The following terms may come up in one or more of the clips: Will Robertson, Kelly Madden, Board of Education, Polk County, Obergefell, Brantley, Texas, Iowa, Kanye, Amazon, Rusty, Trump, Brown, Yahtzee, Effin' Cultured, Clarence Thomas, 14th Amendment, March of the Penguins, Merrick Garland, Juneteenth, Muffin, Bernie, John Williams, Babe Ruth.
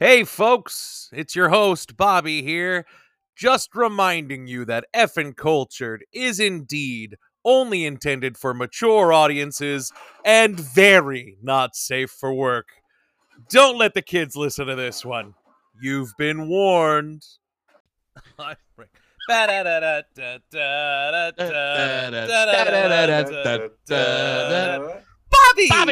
Hey folks, it's your host Bobby here, just reminding you that Effin' Cultured is indeed only intended for mature audiences and very not safe for work. Don't let the kids listen to this one. You've been warned. Bobby! Griff!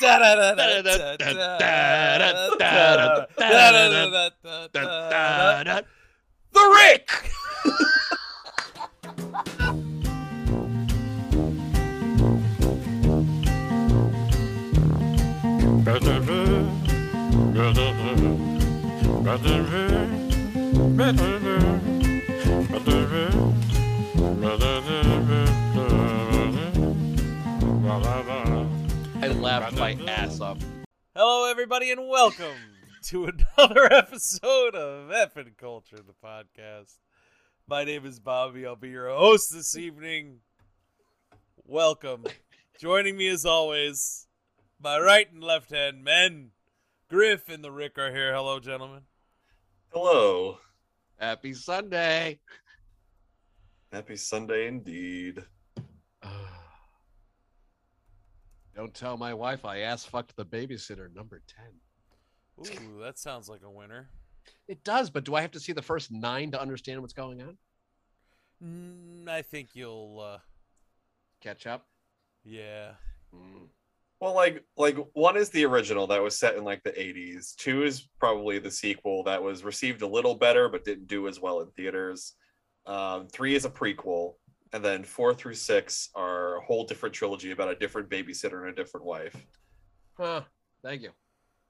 The Rick! I laughed my ass off. Hello, everybody, and welcome to another episode of Effin' Culture, the podcast. My name is Bobby. I'll be your host this evening. Welcome. Joining me, as always, my right and left hand men, Griff and the Rick are here. Hello, gentlemen. Hello. Happy Sunday. Happy Sunday indeed. Don't tell my wife I ass-fucked the babysitter number 10. Ooh, that sounds like a winner. It does, but do I have to see the first 9 to understand what's going on? I think you'll... catch up? Yeah. Mm. Well, like one is the original that was set in like the 80s. 2 is probably the sequel that was received a little better but didn't do as well in theaters. 3 is a prequel. And then 4 through 6 are a whole different trilogy about a different babysitter and a different wife. Huh. Thank you.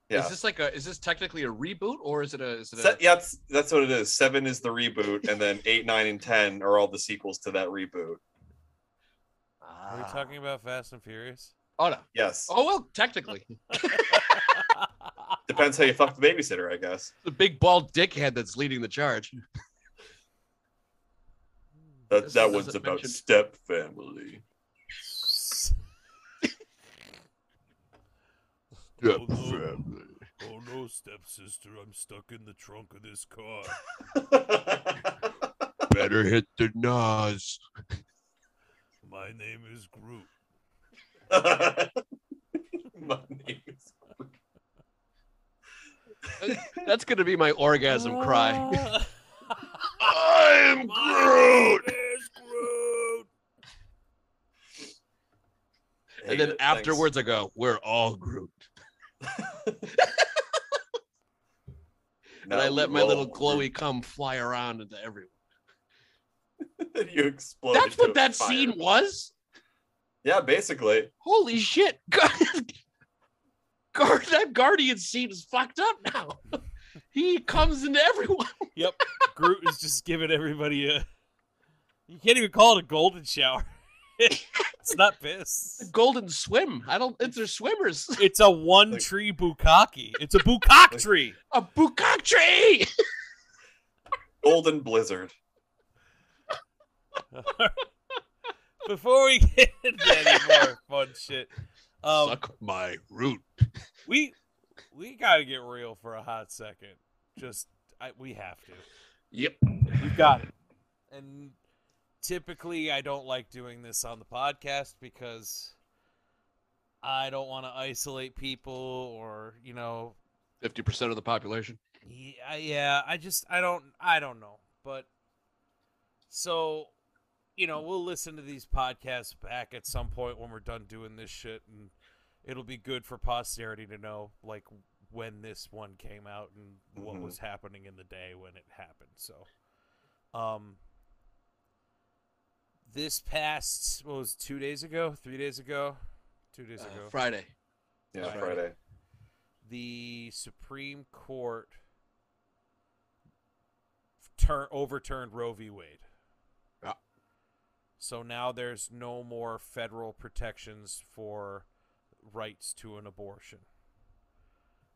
Yeah. Is this like a? Is this technically a reboot, or is it a? Is it a... Yeah, that's what it is. 7 is the reboot, and then 8, 9, and 10 are all the sequels to that reboot. Are we talking about Fast and Furious? Oh no. Yes. Oh well, technically. Depends how you fuck the babysitter, I guess. The big bald dickhead that's leading the charge. That one's about step family. Step family. Oh no, stepsister, I'm stuck in the trunk of this car. Better hit the NAS. My name is Groot. My name is Groot. That's going to be my orgasm cry. I'm Groot! Groot! And then afterwards I go, we're all Groot. And I let my little glowy cum fly around into everyone. And you explode. That's what that scene was? Yeah, basically. Holy shit. That Guardian scene is fucked up now. He comes into everyone. Yep. Groot is just giving everybody a... You can't even call it a golden shower. It's not piss. Golden swim. I don't... They're swimmers. It's a one-tree bukkake. It's a bukkake tree. A bukkake tree! Golden blizzard. Before we get into any more fun shit... Suck my root. We gotta get real for a hot second. We have to. Yep. You got it. And typically I don't like doing this on the podcast because I don't want to isolate people or, 50% of the population. Yeah, I don't know. But so, we'll listen to these podcasts back at some point when we're done doing this shit, and it'll be good for posterity to know, like, when this one came out and what was happening in the day when it happened. So, this past, 2 days ago, 3 days ago, 2 days ago. Friday. Yeah, Friday. The Supreme Court overturned Roe v. Wade. Yeah. So now there's no more federal protections for rights to an abortion.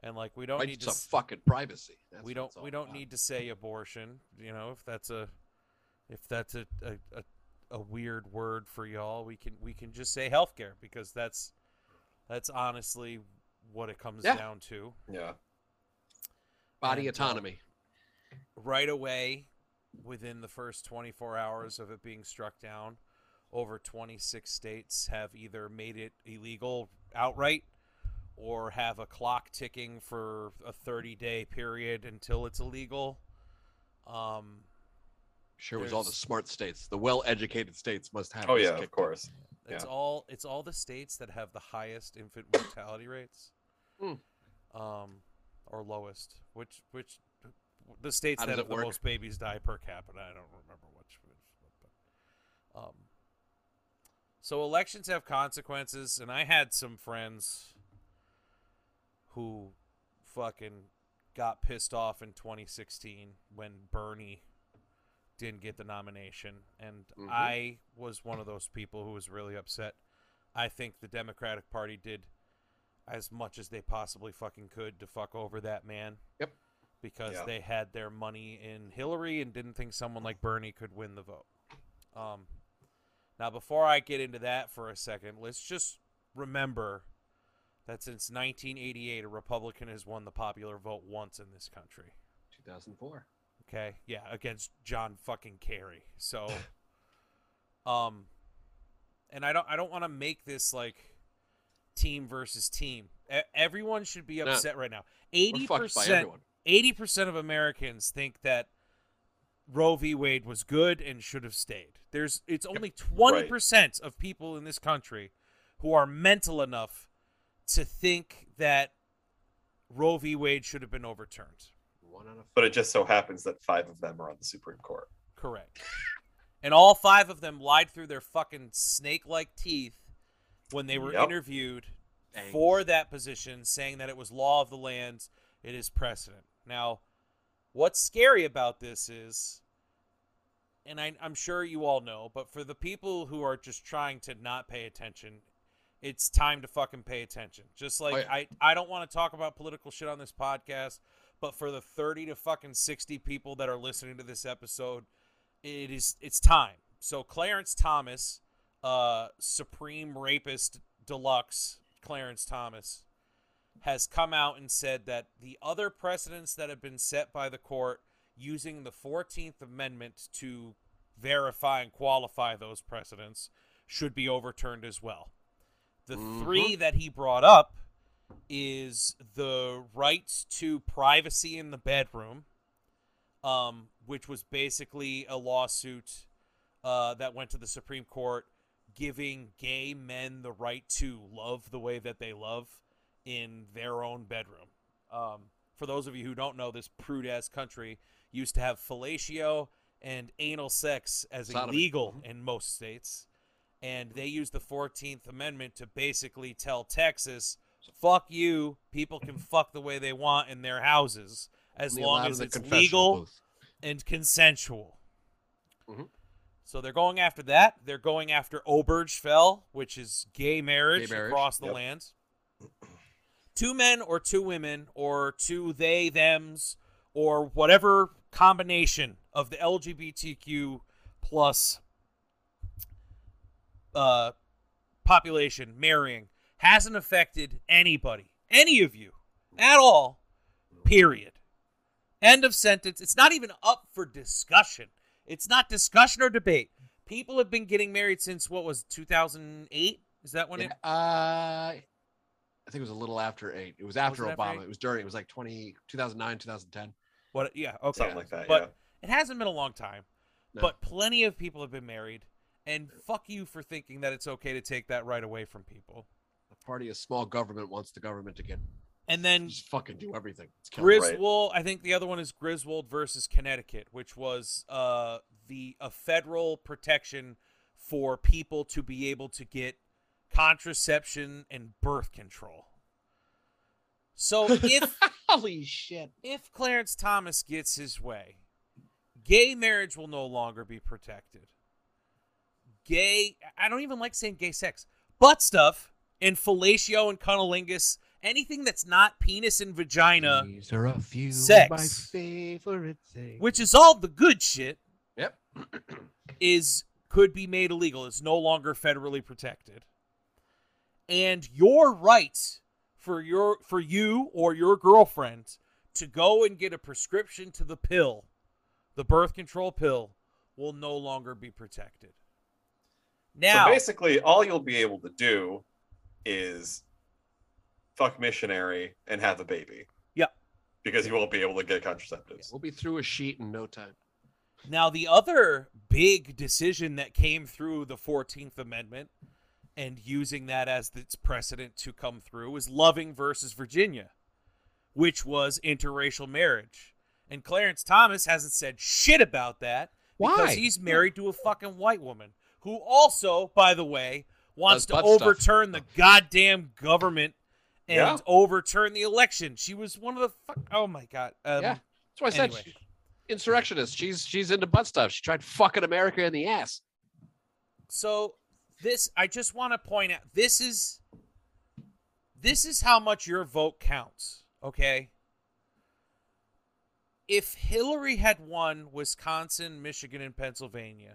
And like we don't need to fucking privacy. We don't need to say abortion. If that's a a weird word for y'all. We can just say healthcare, because that's honestly what it comes down to. Yeah. Body autonomy. Right away, within the first 24 hours of it being struck down, over 26 states have either made it illegal outright or have a clock ticking for a 30-day period until it's illegal. Sure, it was all the smart states. The well-educated states must have. Oh, yeah, of course. It's all the states that have the highest infant mortality rates, or lowest, which the states that have the most babies die per capita. I don't remember which. So elections have consequences, and I had some friends who fucking got pissed off in 2016 when Bernie didn't get the nomination, and I was one of those people who was really upset. I think the Democratic Party did as much as they possibly fucking could to fuck over that man. Yep. Because they had their money in Hillary and didn't think someone like Bernie could win the vote. Now, before I get into that for a second, let's just remember that since 1988, a Republican has won the popular vote once in this country. 2004. Okay, yeah, against John fucking Kerry. So, and I don't want to make this like team versus team. Everyone should be upset right now. 80% of Americans think that Roe v. Wade was good and should have stayed. It's only 20% of people in this country who are mental enough to think that Roe v. Wade should have been overturned. But it just so happens that 5 of them are on the Supreme Court. Correct. And all 5 of them lied through their fucking snake-like teeth when they were interviewed for that position, saying that it was law of the land, it is precedent. Now, what's scary about this is, and I'm sure you all know, but for the people who are just trying to not pay attention, it's time to fucking pay attention. Just like I don't want to talk about political shit on this podcast, but for the 30 to fucking 60 people that are listening to this episode, it's time. So Clarence Thomas, Supreme Rapist Deluxe Clarence Thomas, has come out and said that the other precedents that have been set by the court using the 14th Amendment to verify and qualify those precedents should be overturned as well. The three that he brought up is the right to privacy in the bedroom, which was basically a lawsuit that went to the Supreme Court giving gay men the right to love the way that they love in their own bedroom. For those of you who don't know, this prude-ass country used to have fellatio and anal sex as illegal in most states, and they used the 14th Amendment to basically tell Texas, fuck you, people can fuck the way they want in their houses as long as it's legal and consensual. So they're going after that. They're going after Obergefell, which is gay marriage across the land. 2 men or 2 women or 2 they, thems, or whatever combination of the LGBTQ plus population marrying hasn't affected anybody, any of you, at all, period. End of sentence. It's not even up for discussion. It's not discussion or debate. People have been getting married since, what was 2008? Is that when I think it was a little after 8. It was after Obama. It was during. It was like 2009, 2010. What? Yeah, okay. Something like that, but it hasn't been a long time. No. But plenty of people have been married, and fuck you for thinking that it's okay to take that right away from people. Party of small government wants the government to get, and then just fucking do everything. Griswold, I think the other one is Griswold versus Connecticut, which was a federal protection for people to be able to get contraception and birth control. So if holy shit, if Clarence Thomas gets his way, gay marriage will no longer be protected. I don't even like saying gay sex, butt stuff. And fellatio and cunnilingus, anything that's not penis and vagina, these are a few sex, my favorite things, which is all the good shit, is could be made illegal. It's no longer federally protected. And your rights for you or your girlfriend to go and get a prescription to the pill, the birth control pill, will no longer be protected. Now, so basically, all you'll be able to do is fuck missionary and have a baby. Yeah. Because you won't be able to get contraceptives. We'll be through a sheet in no time. Now, the other big decision that came through the 14th Amendment and using that as its precedent to come through was Loving versus Virginia, which was interracial marriage. And Clarence Thomas hasn't said shit about that. Why? Because he's married to a fucking white woman who also, by the way, wants to overturn the goddamn government and overturn the election. She was one of the oh my God. Yeah. That's why I said she's insurrectionist. She's into butt stuff. She tried fucking America in the ass. So this, I just want to point out, this is how much your vote counts. Okay. If Hillary had won Wisconsin, Michigan, and Pennsylvania,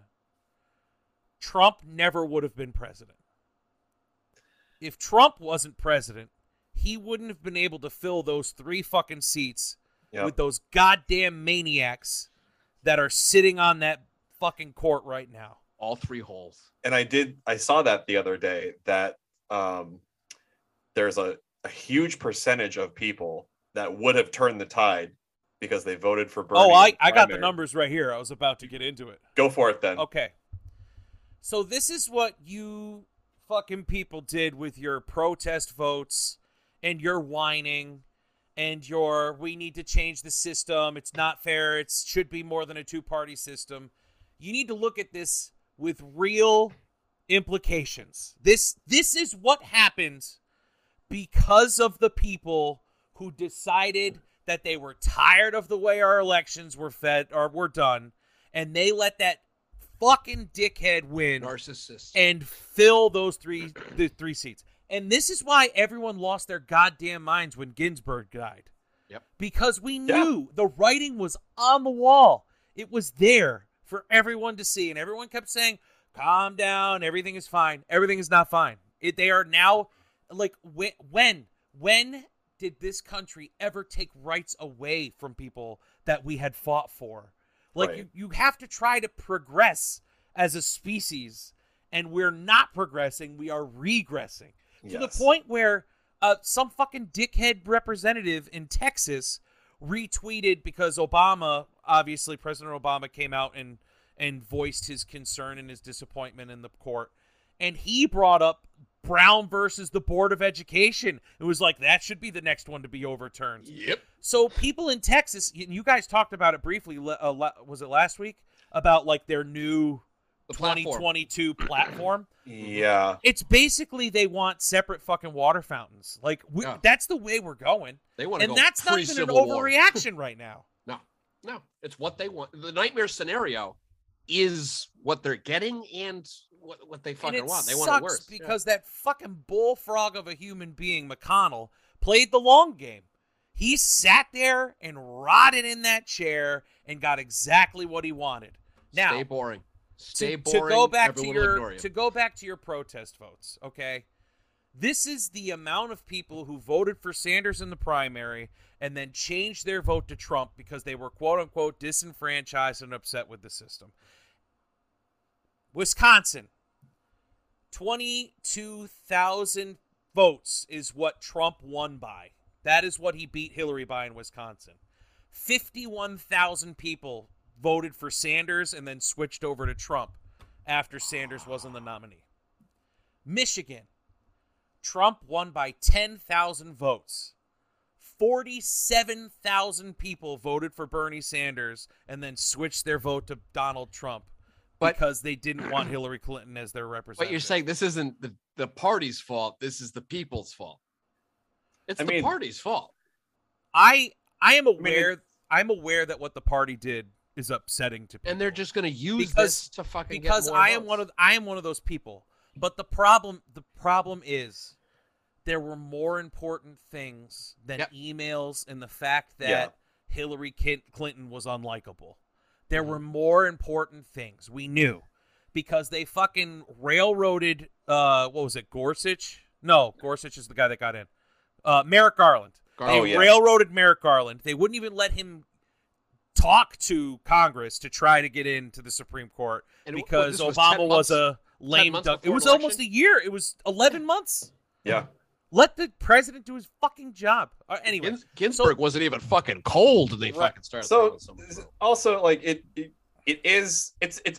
Trump never would have been president. If Trump wasn't president, he wouldn't have been able to fill those three fucking seats with those goddamn maniacs that are sitting on that fucking court right now. All three holes. And I saw that the other day, that there's a huge percentage of people that would have turned the tide because they voted for Bernie. Oh, I got the numbers right here. I was about to get into it. Go for it then. Okay. So this is what you fucking people did with your protest votes and your whining and your, we need to change the system. It's not fair. It should be more than a two-party system. You need to look at this with real implications. This is what happened because of the people who decided that they were tired of the way our elections were fed or were done, and they let that fucking dickhead win, narcissist, and fill those three seats. And this is why everyone lost their goddamn minds when Ginsburg died. Yep. Because we knew the writing was on the wall. It was there for everyone to see, and everyone kept saying, "Calm down, everything is fine." Everything is not fine. They are now like, when did this country ever take rights away from people that we had fought for? Like, right. you have to try to progress as a species, and we're not progressing. We are regressing to the point where some fucking dickhead representative in Texas retweeted, because Obama, obviously President Obama, came out and voiced his concern and his disappointment in the court. And he brought up Brown versus the Board of Education. It was like, that should be the next one to be overturned. Yep. So people in Texas, and you guys talked about it briefly, was it last week? About like their new 2022 platform. Yeah. It's basically they want separate fucking water fountains. Like, that's the way we're going. They want to go pre-Civil War. And that's not an overreaction right now. No. It's what they want. The nightmare scenario is what they're getting and what they fucking want. They want it worse. Because that fucking bullfrog of a human being, McConnell, played the long game. He sat there and rotted in that chair and got exactly what he wanted. Now, stay boring. Stay boring. To go back to your protest votes, okay? This is the amount of people who voted for Sanders in the primary and then changed their vote to Trump because they were, quote unquote, disenfranchised and upset with the system. Wisconsin, 22,000 votes is what Trump won by. That is what he beat Hillary by in Wisconsin. 51,000 people voted for Sanders and then switched over to Trump after Sanders wasn't the nominee. Michigan, Trump won by 10,000 votes. 47,000 people voted for Bernie Sanders and then switched their vote to Donald Trump. Because they didn't want Hillary Clinton as their representative. But you're saying this isn't the party's fault. This is the people's fault. It's the party's fault. I'm aware that what the party did is upsetting to people. And they're just going to use this to fucking get more votes. I am one of those people. But the problem is there were more important things than emails and the fact that Hillary Clinton was unlikable. There were more important things. We knew because they fucking railroaded, what was it, Gorsuch? No, Gorsuch is the guy that got in. Merrick Garland. They railroaded Merrick Garland. They wouldn't even let him talk to Congress to try to get into the Supreme Court because Obama was a lame duck. It was almost a year. It was 11 months. Yeah. Let the president do his fucking job. Anyway, Ginsburg wasn't even fucking cold. They fucking started. So also, like, it's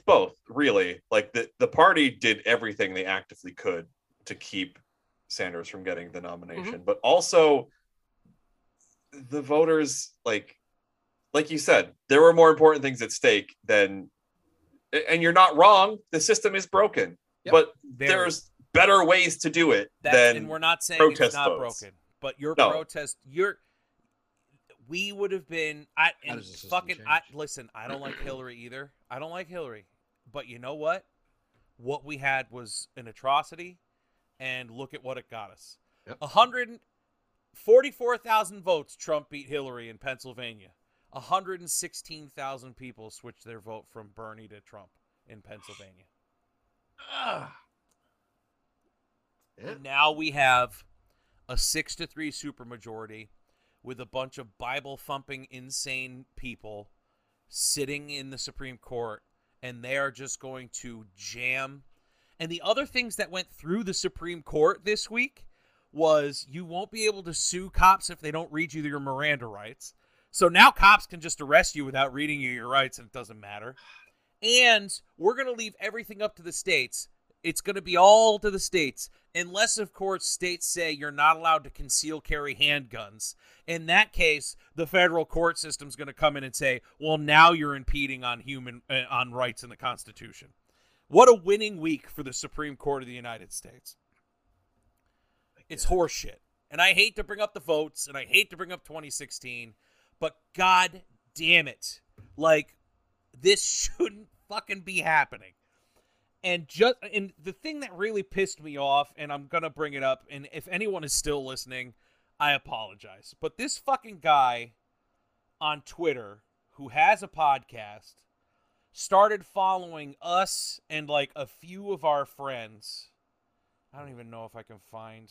both, really. Like, the party did everything they actively could to keep Sanders from getting the nomination, but also the voters, like you said, there were more important things at stake than. And you're not wrong. The system is broken, but there's better ways to do it than, and we're not saying it's not votes. Broken, but your protest, we would have been. Listen, I don't like Hillary either. I don't like Hillary, but you know what? What we had was an atrocity, and look at what it got us. 144,000 votes. Trump beat Hillary in Pennsylvania. 116,000 people switched their vote from Bernie to Trump in Pennsylvania. Now we have a 6-3 supermajority with a bunch of Bible-thumping, insane people sitting in the Supreme Court, and they are just going to jam. And the other things that went through the Supreme Court this week was you won't be able to sue cops if they don't read you your Miranda rights. So now cops can just arrest you without reading you your rights, and it doesn't matter. And we're going to leave everything up to the states. It's going to be all to the states. Unless, of course, states say you're not allowed to conceal carry handguns. In that case, the federal court system is going to come in and say, well, now you're impeding on on rights in the Constitution. What a winning week for the Supreme Court of the United States. It's horseshit. And I hate to bring up the votes, and I hate to bring up 2016, but God damn it. Like, this shouldn't fucking be happening. And the thing that really pissed me off, and I'm going to bring it up, and if anyone is still listening, I apologize. But this fucking guy on Twitter who has a podcast started following us and, like, a few of our friends. I don't even know if I can find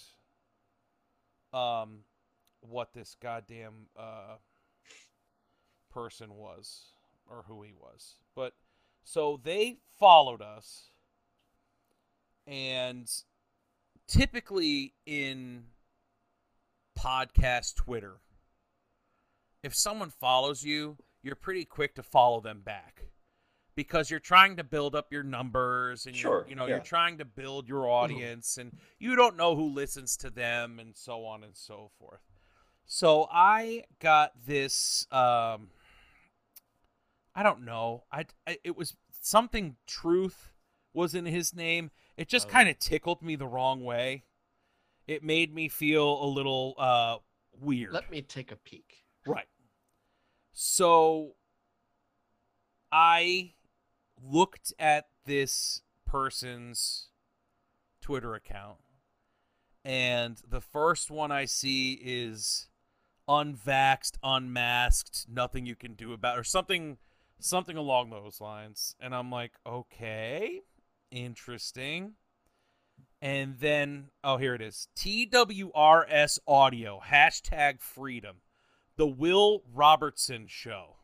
what this goddamn person was or who he was. But so they followed us. And typically in podcast Twitter, if someone follows you, you're pretty quick to follow them back because you're trying to build up your numbers and you're trying to build your audience and you don't know who listens to them and so on and so forth. So I got this, I don't know. It was something Truth was in his name. It just kind of tickled me the wrong way. It made me feel a little weird. Let me take a peek. Right. So I looked at this person's Twitter account, and the first one I see is unvaxxed, unmasked, nothing you can do about, or something along those lines. And I'm like, okay, interesting. And then, oh, here it is. TWRS audio, #freedom. The Will Robertson Show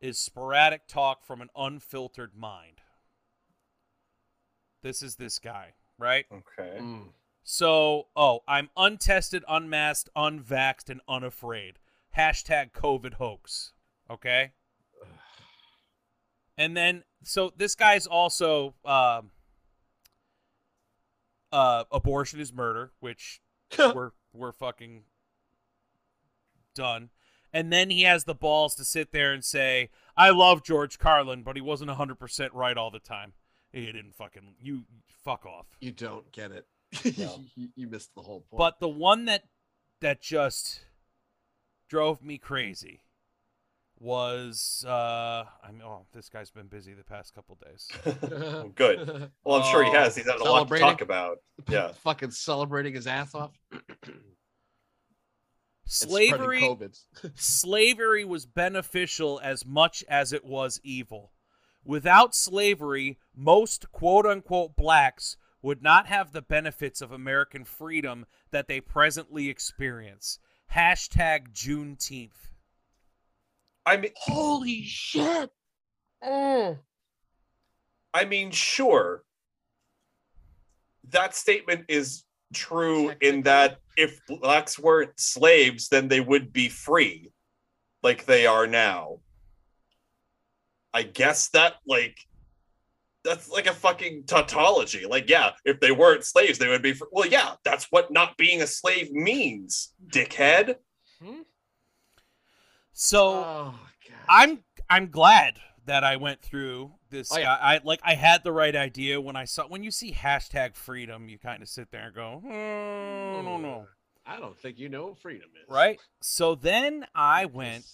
is sporadic talk from an unfiltered mind. This is this guy, right? Okay. So, I'm untested, unmasked, unvaxxed, and unafraid. #COVID hoax. Okay? And then, so this guy's also abortion is murder, which we're fucking done. And then he has the balls to sit there and say, I love George Carlin, but he wasn't 100% right all the time. He didn't fucking, you fuck off. You don't get it. No. You missed the whole point. But the one that just drove me crazy was this guy's been busy the past couple days. Good. Well, I'm sure he has. He's had a lot to talk about. Yeah. Fucking celebrating his ass off. Slavery was beneficial as much as it was evil. Without slavery, most quote-unquote blacks would not have the benefits of American freedom that they presently experience. Hashtag Juneteenth. I mean, holy shit. I mean, sure. That statement is true in that if blacks weren't slaves, then they would be free like they are now. I guess that, like, that's like a fucking tautology. Like, yeah, if they weren't slaves, they would be free. Well, yeah, that's what not being a slave means, dickhead. So I'm glad that I went through this. I had the right idea when I saw, when you see hashtag freedom, you kind of sit there and go, no. I don't think you know what freedom is. Right. So then I went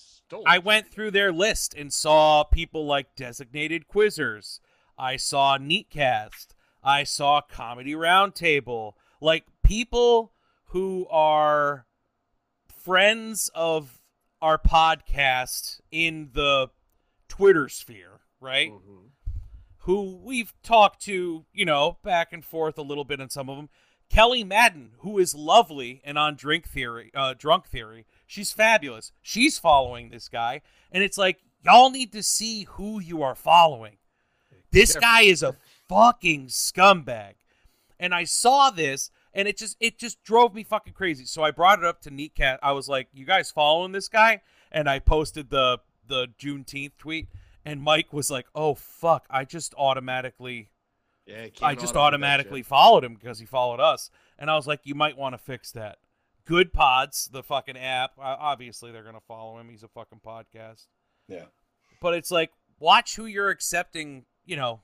through their list and saw people like Designated Quizzers. I saw Neatcast. I saw Comedy Roundtable. Like, people who are friends of our podcast in the Twitter sphere, right? Mm-hmm. Who we've talked to, you know, back and forth a little bit on some of them. Kelly Madden, who is lovely and on Drunk Theory. She's fabulous. She's following this guy. And it's like, y'all need to see who you are following. This guy is a fucking scumbag. And I saw this, and it just drove me fucking crazy. So I brought it up to Neatcat. I was like, you guys following this guy? And I posted the Juneteenth tweet, and Mike was like, oh, fuck, I just automatically followed him because he followed us. And I was like, you might want to fix that. Good Pods, the fucking app. Obviously, they're going to follow him. He's a fucking podcast. Yeah. But it's like, watch who you're accepting, you know,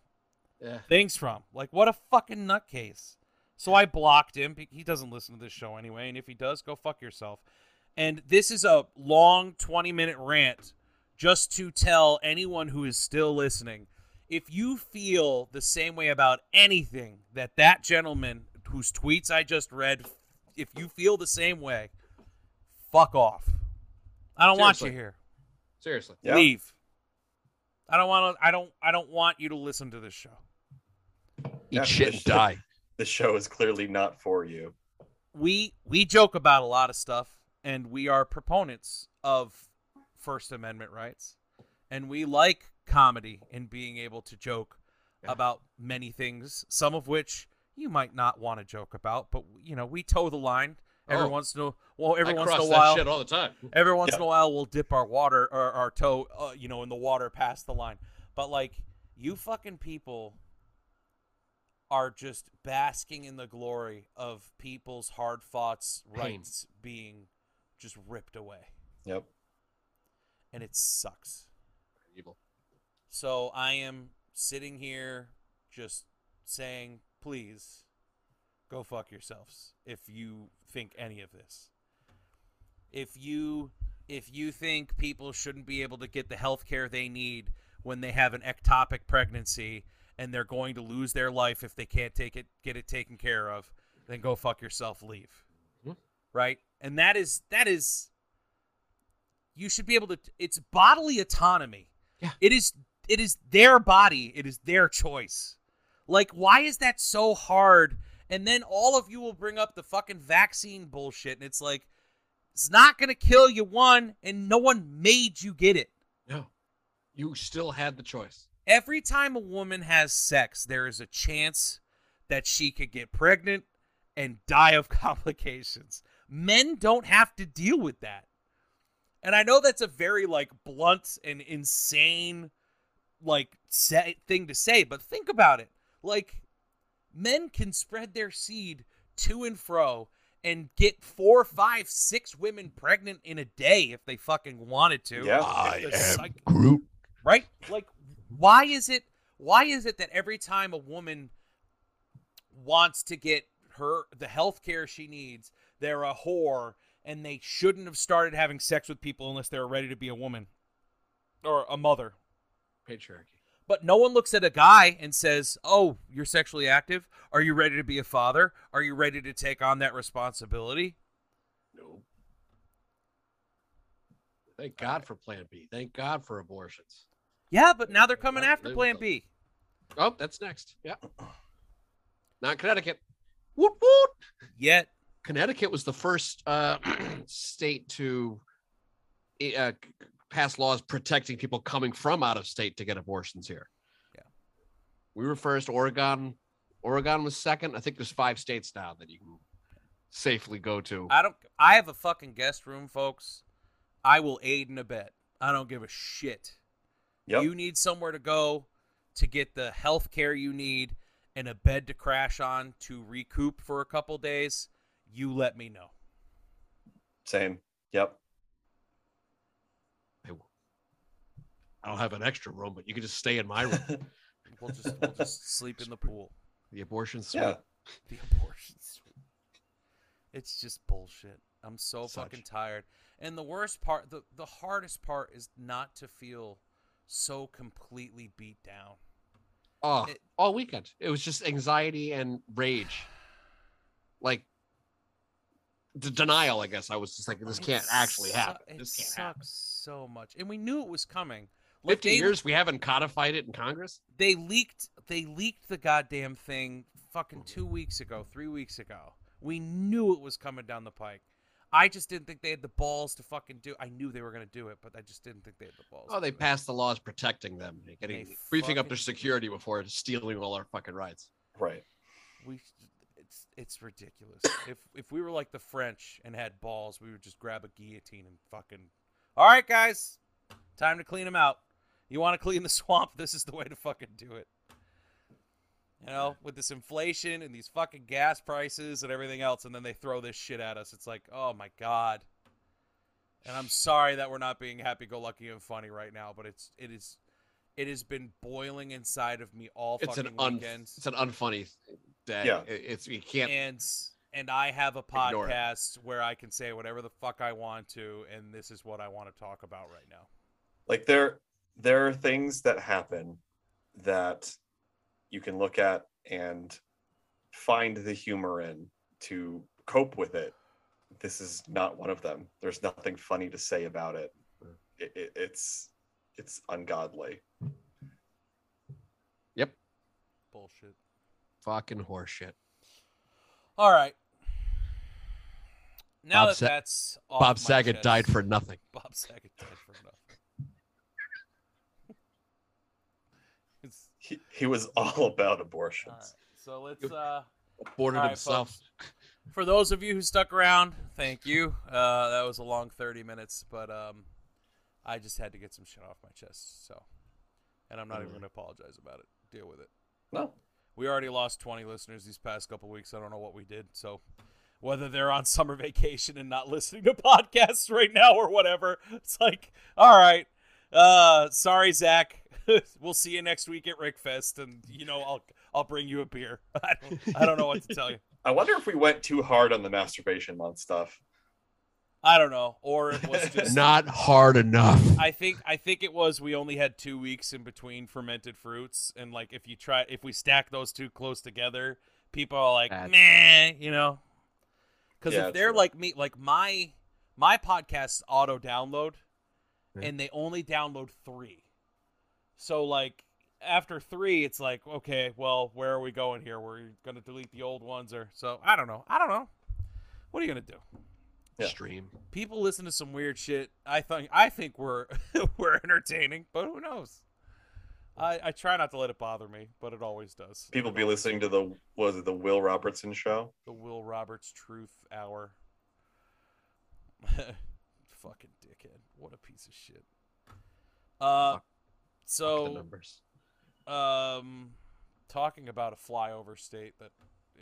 things from. Like, what a fucking nutcase. So I blocked him. He doesn't listen to this show anyway. And if he does, go fuck yourself. And this is a long 20-minute rant just to tell anyone who is still listening, if you feel the same way about anything that gentleman whose tweets I just read, if you feel the same way, fuck off. I don't want you here. Seriously. Yeah. Leave. I don't want you to listen to this show. Eat shit and die. The show is clearly not for you. We joke about a lot of stuff, and we are proponents of First Amendment rights. And we like comedy and being able to joke about many things, some of which you might not want to joke about, but, you know, we toe the line every once in a while. Shit all the time. Every once in a while, we'll dip our water or our toe, you know, in the water past the line. But, like, you fucking people are just basking in the glory of people's hard fought rights being just ripped away. Yep. And it sucks. Evil. So I am sitting here just saying, please go fuck yourselves if you think any of this. If you think people shouldn't be able to get the health care they need when they have an ectopic pregnancy and they're going to lose their life if they can't get it taken care of, then go fuck yourself, leave. Mm-hmm. Right? And that is you should be able to, it's bodily autonomy. Yeah. It is their body. It is their choice. Like, why is that so hard? And then all of you will bring up the fucking vaccine bullshit. And it's like, it's not going to kill you, one, and no one made you get it. No, you still had the choice. Every time a woman has sex, there is a chance that she could get pregnant and die of complications. Men don't have to deal with that. And I know that's a very, like, blunt and insane, like, thing to say, but think about it. Like, men can spread their seed to and fro and get 4, 5, 6 women pregnant in a day if they fucking wanted to. Yeah, I am Groot. Right? Like, why is it that every time a woman wants to get the health care she needs, they're a whore? And they shouldn't have started having sex with people unless they were ready to be a woman or a mother. Patriarchy. But no one looks at a guy and says, oh, you're sexually active? Are you ready to be a father? Are you ready to take on that responsibility? No. Thank God for Plan B. Thank God for abortions. Yeah, but now they're coming after Plan B. Oh, that's next. Yeah. Not Connecticut. Whoop, whoop. Yet. Connecticut was the first state to pass laws protecting people coming from out of state to get abortions here. Yeah. We were first. Oregon was second. I think there's 5 states now that you can safely go to. I have a fucking guest room, folks. I will aid and abet. I don't give a shit. Yep. You need somewhere to go to get the health care you need and a bed to crash on to recoup for a couple days. You let me know. Same. Yep. I don't have an extra room, but you can just stay in my room. we'll just sleep in the pool. The abortion suite. Yeah. The abortion suite. It's just bullshit. I'm so fucking tired. And the worst part, the hardest part is not to feel so completely beat down. Oh, all weekend. It was just anxiety and rage. Like the denial, I guess. I was just like, this can't actually happen. This can't happen. So much. And we knew it was coming. Like 50 years we haven't codified it in Congress. They leaked the goddamn thing fucking 2 weeks ago, 3 weeks ago. We knew it was coming down the pike. I just didn't think they had the balls to fucking do it. I knew they were going to do it, but I just didn't think they had the balls. Oh, they passed the laws protecting them, beefing up their security before stealing all our fucking rights. Right. It's ridiculous. If we were like the French and had balls, we would just grab a guillotine and fucking, all right, guys. Time to clean them out. You want to clean the swamp? This is the way to fucking do it. You know, with this inflation and these fucking gas prices and everything else, and then they throw this shit at us. It's like, oh, my God. And I'm sorry that we're not being happy-go-lucky and funny right now, but it has been boiling inside of me all fucking weekend. It's an unfunny day. Yeah. It's, you can't... And I have a podcast where I can say whatever the fuck I want to, and this is what I want to talk about right now. Like, there are things that happen that you can look at and find the humor in to cope with it. This is not one of them. There's nothing funny to say about it. It's ungodly. Yep. Bullshit. Fucking horseshit. All right. Now that's off Bob Saget chest. Died for nothing. Bob Saget died for nothing. he was all about abortions. All right, so let's aborted himself. Folks, for those of you who stuck around, thank you. That was a long 30 minutes, but I just had to get some shit off my chest. So, and I'm not even going to apologize about it. Deal with it. No. We already lost 20 listeners these past couple of weeks. I don't know what we did. So whether they're on summer vacation and not listening to podcasts right now or whatever, it's like, all right, sorry, Zach. We'll see you next week at Rickfest, and you know I'll bring you a beer. I don't know what to tell you. I wonder if we went too hard on the masturbation month stuff. I don't know, or it was just not hard enough. I think it was we only had 2 weeks in between fermented fruits, and like if we stack those two close together, people are like, meh, you know, because if they're like me, like my podcasts auto download, and they only download 3, so like after 3, it's like, okay, well, where are we going here? We're gonna delete the old ones, or so I don't know. What are you gonna do? Yeah. Stream. People listen to some weird shit. I think we're we're entertaining, but who knows? I try not to let it bother me, but it always does. People be listening to the Will Robertson show? The Will Roberts Truth Hour. Fucking dickhead. What a piece of shit. So fuck the numbers. Talking about a flyover state that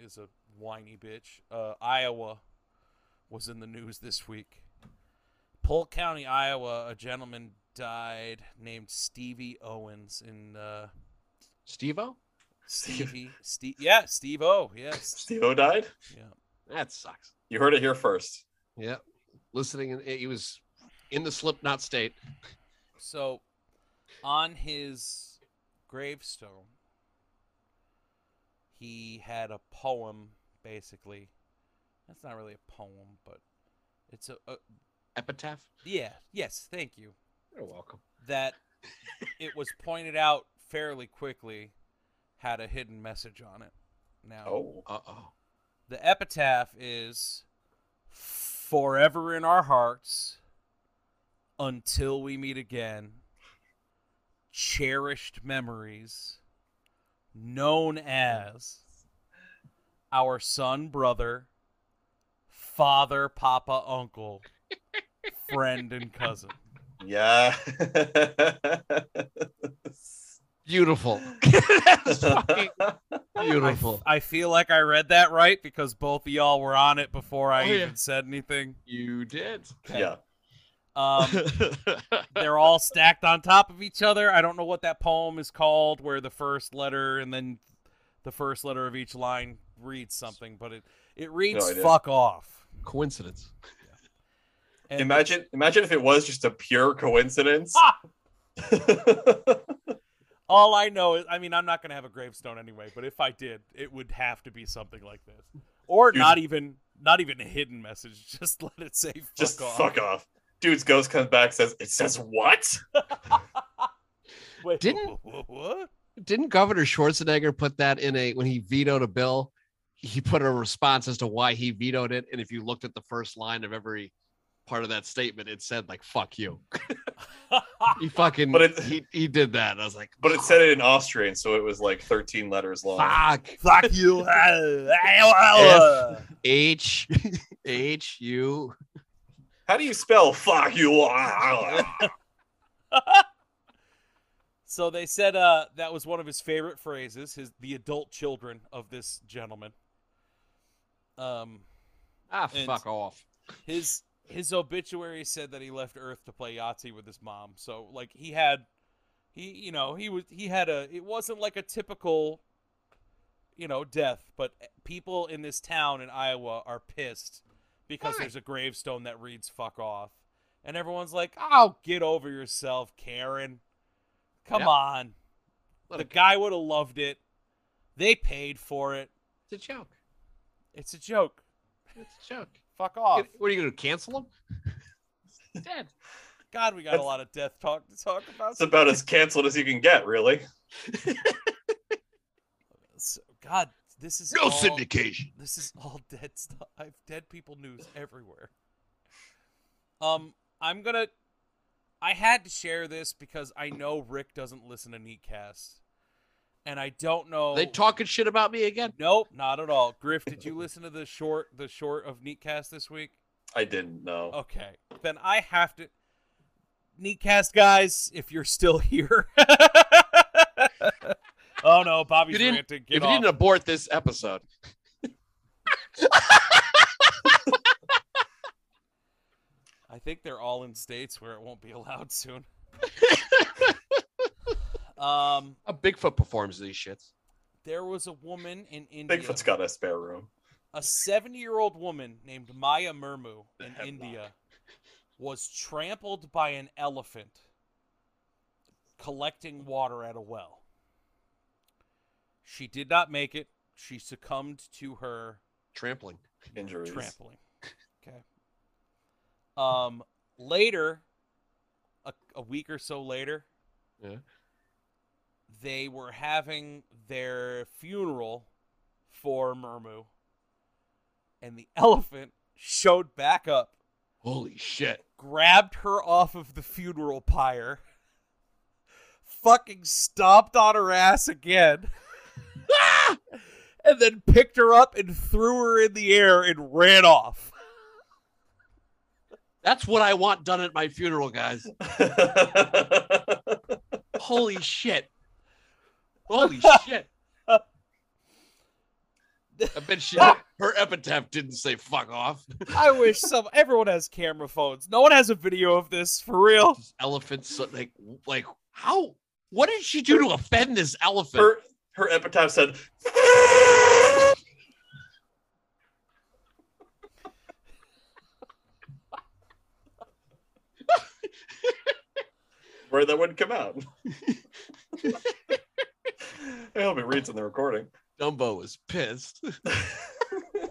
is a whiny bitch. Iowa was in the news this week. Polk County, Iowa, a gentleman died named Stevie Owens in Steve-O? Steve-O, yes. Steve-O died? Yeah. That sucks. You heard it here first. Yeah. Listening, he was in the Slipknot state. So, on his gravestone, he had a poem, basically. That's not really a poem, but it's a epitaph. Yeah. Yes. Thank you. You're welcome. That it was pointed out fairly quickly, had a hidden message on it. Now, the epitaph is forever in our hearts until we meet again. Cherished memories known as our son, brother, father, papa, uncle, friend, and cousin. Yeah. Beautiful. That's fucking beautiful. I feel like I read that right because both of y'all were on it before I even said anything. You did. Okay. Yeah. They're all stacked on top of each other. I don't know what that poem is called where the first letter and then the first letter of each line reads something, but it reads fuck off. Coincidence. Yeah. Imagine if it was just a pure coincidence. Ah! All I know is, I mean, I'm not going to have a gravestone anyway, but if I did, it would have to be something like this. Or not even a hidden message. Just let it say fuck off. Dude's ghost comes back, says, it says what? Wait, didn't Governor Schwarzenegger put that in when he vetoed a bill, he put a response as to why he vetoed it. And if you looked at the first line of every part of that statement, it said like, fuck you. He did that. I was like, but it said it in Austrian, so it was like 13 letters long. Fuck you. F-H-U. How do you spell fuck you? So they said that was one of his favorite phrases, the adult children of this gentleman. Fuck off. His obituary said that he left Earth to play Yahtzee with his mom. So, like, it wasn't like a typical, death, but people in this town in Iowa are pissed because there's a gravestone that reads fuck off. And everyone's like, oh, get over yourself, Karen. Come on. The guy would have loved it. They paid for it. It's a joke. Fuck off. What are you going to cancel him? He's dead. God, we got a lot of death talk to talk about. It's about as canceled as you can get, really. God, this is all syndication. This is all dead stuff. I have dead people news everywhere. I had to share this because I know Rick doesn't listen to Neatcast. And I don't know. Are they talking shit about me again? Nope, not at all. Griff, did you listen to the short of Neatcast this week? I didn't know. Okay, then I have to. Neatcast guys, if you're still here. Oh no, Bobby's ranting. If you didn't abort this episode. I think they're all in states where it won't be allowed soon. Bigfoot performs these shits. There was a woman in India. Bigfoot's got a spare room. A 70-year-old woman named Maya Murmu in India was trampled by an elephant collecting water at a well. She did not make it. She succumbed to her trampling injuries. Okay. Later, a week or so later. Yeah. They were having their funeral for Murmu, and the elephant showed back up. Holy shit. Grabbed her off of the funeral pyre, fucking stomped on her ass again, and then picked her up and threw her in the air and ran off. That's what I want done at my funeral, guys. Holy shit. Holy shit. I bet her epitaph didn't say fuck off. I wish everyone has camera phones. No one has a video of this, for real. This elephant's like how? What did she do to offend this elephant? Her epitaph said where that wouldn't come out. I hope it reads in the recording. Dumbo is pissed. I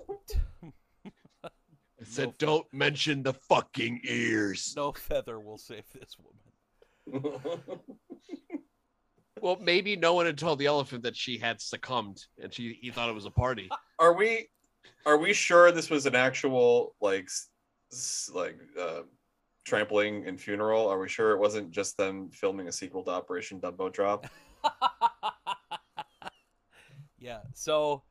said, don't mention the fucking ears. No feather will save this woman. Well, maybe no one had told the elephant that she had succumbed, and he thought it was a party. Are we sure this was an actual trampling and funeral? Are we sure it wasn't just them filming a sequel to Operation Dumbo Drop? Yeah. So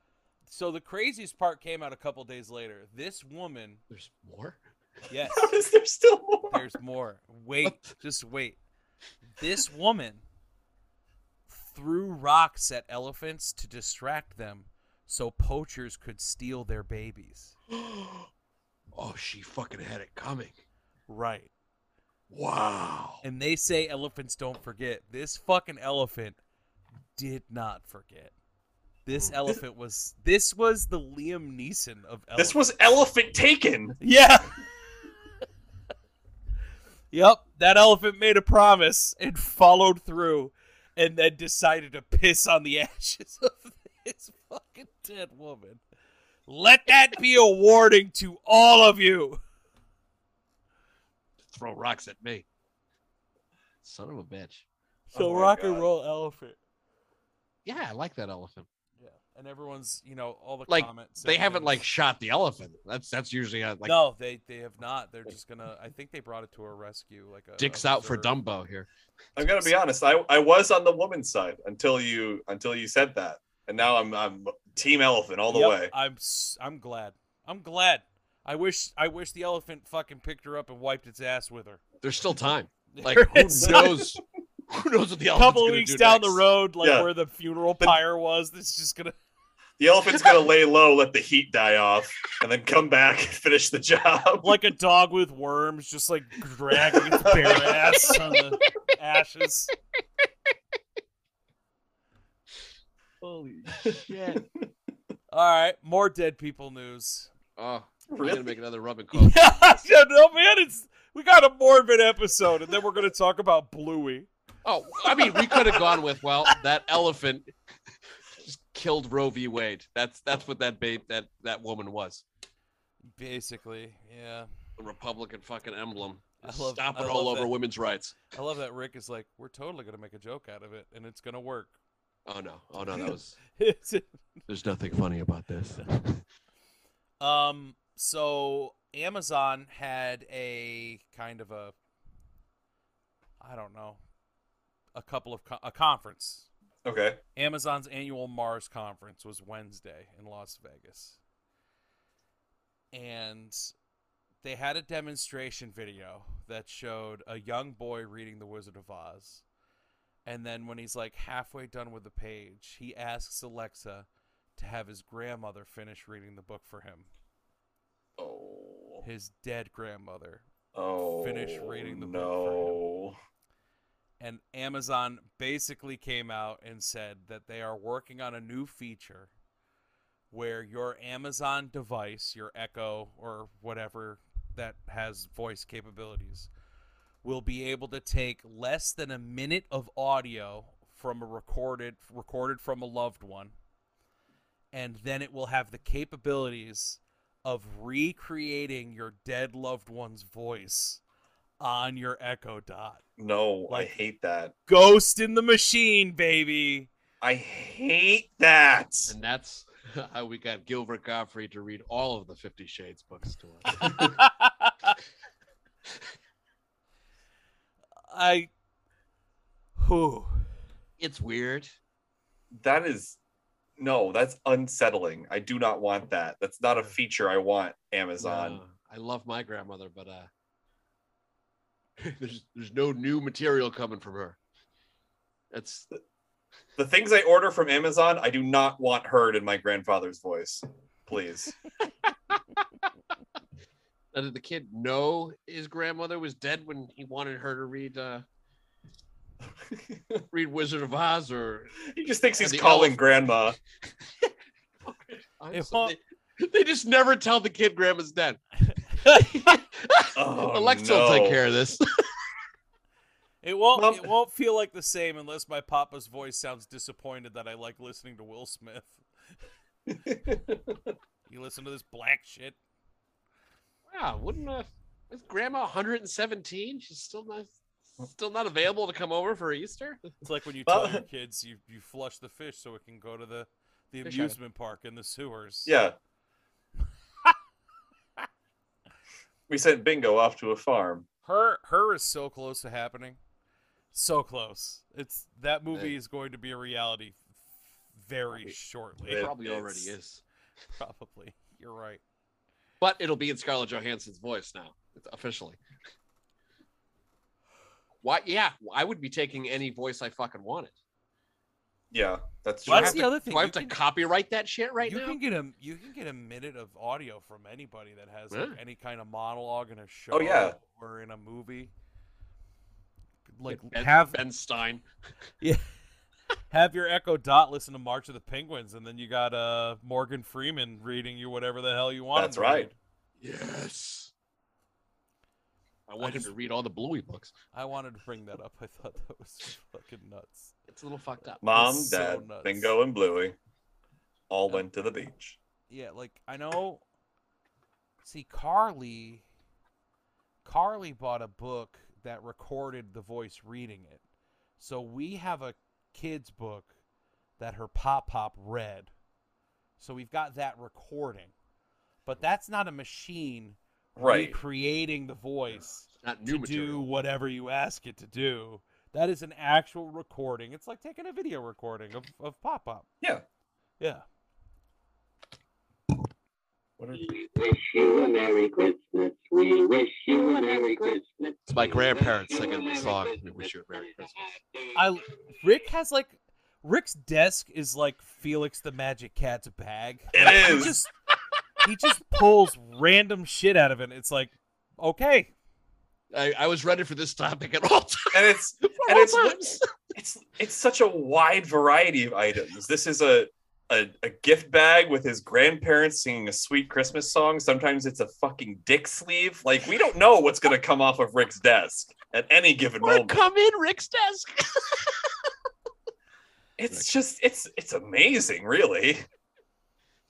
the craziest part came out a couple days later. This woman. There's more? Yes. Is there still more? There's more. Wait. Just wait. This woman threw rocks at elephants to distract them so poachers could steal their babies. Oh, she fucking had it coming. Right. Wow. And they say elephants don't forget. This fucking elephant did not forget. This was the Liam Neeson of elephants. This was Elephant Taken. Yeah. Yep, that elephant made a promise and followed through and then decided to piss on the ashes of this fucking dead woman. Let that be a warning to all of you. Throw rocks at me. Son of a bitch. So rock and roll elephant. Yeah, I like that elephant. And everyone's, all the comments. They haven't shot the elephant. That's usually how. No, they have not. They're just gonna. I think they brought it to a rescue. Dick's out for Dumbo here. I'm gonna be honest. I was on the woman's side until you said that, and now I'm team elephant all the way. I'm glad. I'm glad. I wish the elephant fucking picked her up and wiped its ass with her. There's still time. Who knows? Who knows what the elephant's gonna do? A couple weeks down the road, where the funeral pyre was, that's just gonna. The elephant's going to lay low, let the heat die off, and then come back and finish the job. Like a dog with worms, just dragging its bare ass on the ashes. Holy shit. All right, more dead people news. Oh, we're going to make another rub and coke. Yeah, no, man, we got a morbid episode, and then we're going to talk about Bluey. Oh, I mean, we could have gone with, that elephant... killed Roe v. Wade. That's what that woman was. Basically, yeah. The Republican fucking emblem. Stop it all over women's rights. I love that Rick is like, we're totally gonna make a joke out of it, and it's gonna work. Oh no, that was. There's nothing funny about this. So Amazon had a kind of a, I don't know, a conference. Okay. Amazon's annual Mars conference was Wednesday in Las Vegas. And they had a demonstration video that showed a young boy reading The Wizard of Oz. And then when he's halfway done with the page, he asks Alexa to have his grandmother finish reading the book for him. Oh. His dead grandmother. Oh. Finish reading the book for him. And Amazon basically came out and said that they are working on a new feature where your Amazon device, your Echo or whatever that has voice capabilities, will be able to take less than a minute of audio from a recorded from a loved one, and then it will have the capabilities of recreating your dead loved one's voice on your Echo Dot. No, I hate that. Ghost in the Machine, baby. I hate that. And that's how we got Gilbert Gottfried to read all of the 50 Shades books to us. It's weird. That's unsettling. I do not want that. That's not a feature I want, Amazon. No, I love my grandmother, but there's no new material coming from her. That's the things I order from Amazon. I do not want heard in my grandfather's voice, please. Now, did the kid know his grandmother was dead when he wanted her to read Wizard of Oz, or he just thinks he's calling grandma? They just never tell the kid grandma's dead. Alexa will take care of this. It won't feel like the same unless my papa's voice sounds disappointed that I like listening to Will Smith. You listen to this black shit. Wow, wouldn't is grandma 117? She's still not still not available to come over for Easter? It's like when you tell your kids you flush the fish so it can go to the amusement park in the sewers. Yeah. We sent Bingo off to a farm. Her is so close to happening. So close. It's that movie is going to be a reality very shortly. It probably already is. Probably. You're right. But it'll be in Scarlett Johansson's voice now, officially. Why? Yeah, I would be taking any voice I fucking wanted. Yeah, that's true. Well, that's the other thing. Do I have to copyright that shit right now? You can get a minute of audio from anybody that has like, any kind of monologue in a show or in a movie. Like Ben Stein. Yeah. Have your Echo Dot listen to March of the Penguins, and then you got Morgan Freeman reading you whatever the hell you want. That's right. Yes. I wanted to read all the Bluey books. I wanted to bring that up. I thought that was fucking nuts. It's a little fucked up. Mom, Dad, so Bingo, and Bluey all went to the beach. Yeah, like, I know. See, Carly bought a book that recorded the voice reading it. So we have a kid's book that her pop read. So we've got that recording. But that's not a machine recreating the voice to do whatever you ask it to do. That is an actual recording. It's like taking a video recording of Pop-Pop. Yeah. Yeah. We wish you a Merry Christmas. We wish you a Merry Christmas. It's my grandparents singing the song. We wish you a Merry Christmas. Rick has like... Rick's desk is like Felix the Magic Cat's bag. It is. He just pulls random shit out of it. It's like, okay. I was ready for this topic at all times. And it's such a wide variety of items. This is a gift bag with his grandparents singing a sweet Christmas song. Sometimes it's a fucking dick sleeve. Like, we don't know what's going to come off of Rick's desk at any given moment. Come in Rick's desk. It's amazing, really.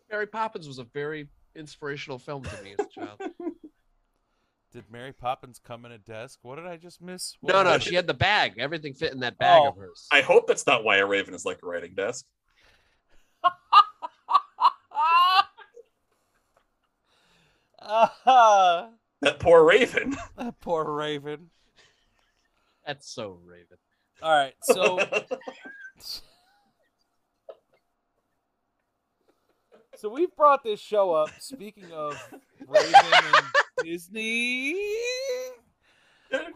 Mary Poppins was a very inspirational film to me as a child. Did Mary Poppins come in a desk? What did I just miss? No, she had the bag. Everything fit in that bag of hers. I hope that's not why a raven is like a writing desk. That poor raven. That poor raven. That's so raven. All right, so... So we've brought this show up, speaking of Raven and Disney,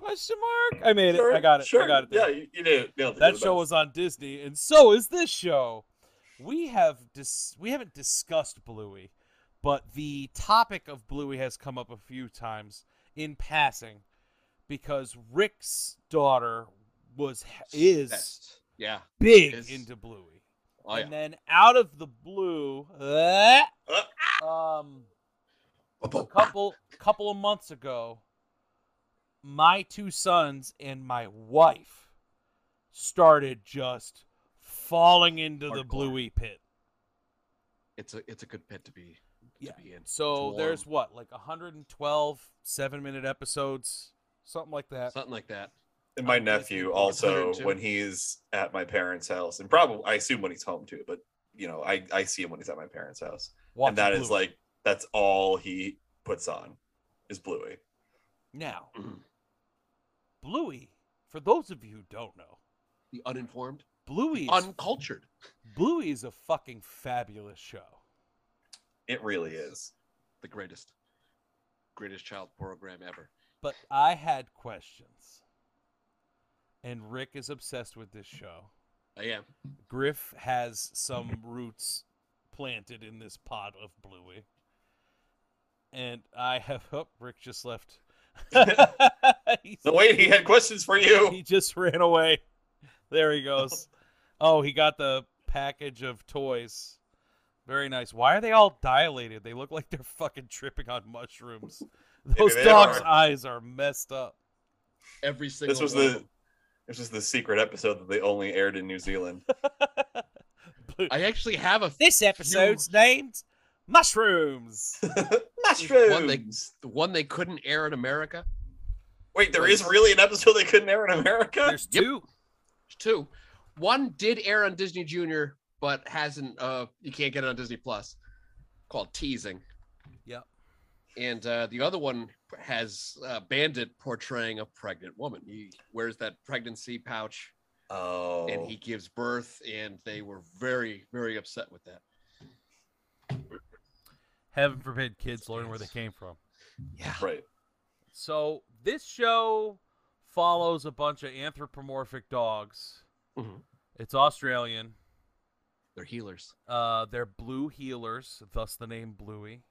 question mark? I made it. I got it. Sure. I got it. Yeah, you did. That show was on Disney, and so is this show. We haven't discussed Bluey, but the topic of Bluey has come up a few times in passing, because Rick's daughter is into Bluey. Oh, and then out of the blue, a couple of months ago, my two sons and my wife started just falling into the Bluey pit. It's a good pit to be in. So there's what, like 112 7-minute episodes, something like that. And my nephew also, when he's at my parents' house, and probably I assume when he's home too, but you know, I see him when he's at my parents' house, and that is like, that's all he puts on is Bluey. Now, Bluey, for those of you who don't know, the uninformed, Bluey, uncultured, Bluey is a fucking fabulous show. It really is the greatest child program ever. But I had questions. And Rick is obsessed with this show. I am. Griff has some roots planted in this pot of Bluey. And I have... Oh, Rick just left. Wait, he had questions for you. He just ran away. There he goes. Oh, he got the package of toys. Very nice. Why are they all dilated? They look like they're fucking tripping on mushrooms. Those dogs' eyes are messed up. Every single This is the secret episode that they only aired in New Zealand. I actually have a... This episode's named Mushrooms. Mushrooms! The one they couldn't air in America. Wait, there is really an episode they couldn't air in America? There's two. Yep. There's two. One did air on Disney Junior, but hasn't. You can't get it on Disney Plus. Called Teasing. Yep. And the other one has Bandit portraying a pregnant woman. He wears that pregnancy pouch. Oh. And he gives birth, and they were very, very upset with that. Heaven forbid kids learn where they came from. Yeah. Right. So this show follows a bunch of anthropomorphic dogs. Mm-hmm. It's Australian. They're healers. They're blue healers, thus the name Bluey.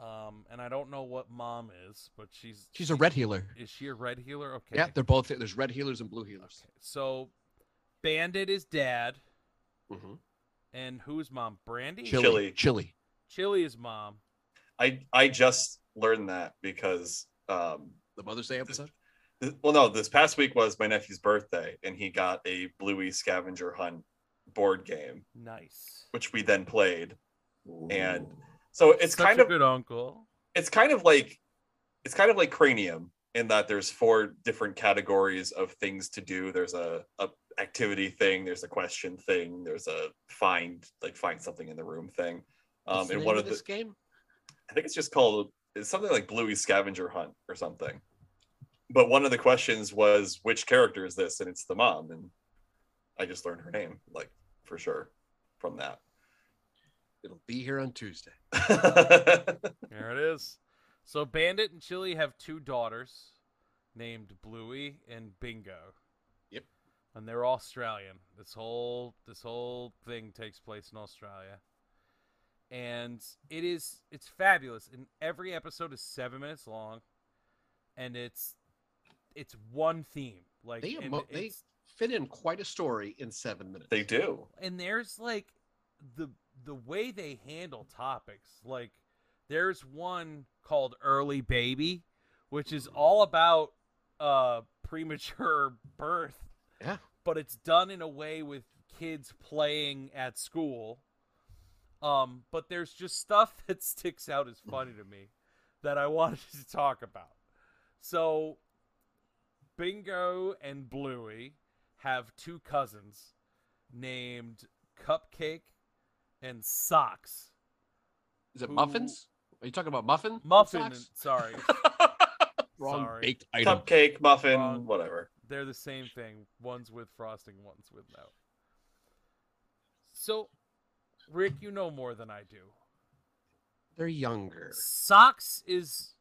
And I don't know what mom is, but she's a red healer. Is she a red healer? Okay. Yeah, they're both. There's red healers and blue healers. Okay. So Bandit is dad. Mm-hmm. And who's mom? Brandy? Chili. Chili is mom. I just learned that because the Mother's Day episode. Well, no, this past week was my nephew's birthday, and he got a Bluey scavenger hunt board game. Nice. Which we then played. Ooh. And so it's such kind of good uncle. It's kind of like Cranium in that there's four different categories of things to do. There's a activity thing, there's a question thing, there's a find something in the room thing. And one of this game, I think it's just called, it's something like Bluey's Scavenger Hunt or something. But one of the questions was, which character is this? And it's the mom, and I just learned her name, like for sure, from that. It'll be here on Tuesday. There it is. So Bandit and Chili have two daughters named Bluey and Bingo. Yep. And they're Australian. This whole thing takes place in Australia. And it's fabulous. And every episode is 7 minutes long. And it's one theme. Like they fit in quite a story in 7 minutes. They do. And there's like the way they handle topics, like there's one called Early Baby, which is all about premature birth. Yeah. But it's done in a way with kids playing at school. But there's just stuff that sticks out as funny to me that I wanted to talk about. So Bingo and Bluey have two cousins named Cupcake and Socks. Is it Muffins? Are you talking about Muffin? Muffin, sorry. Wrong baked item. Cupcake, Muffin, whatever. They're the same thing. One's with frosting, one's without. So, Rick, you know more than I do. They're younger. Socks is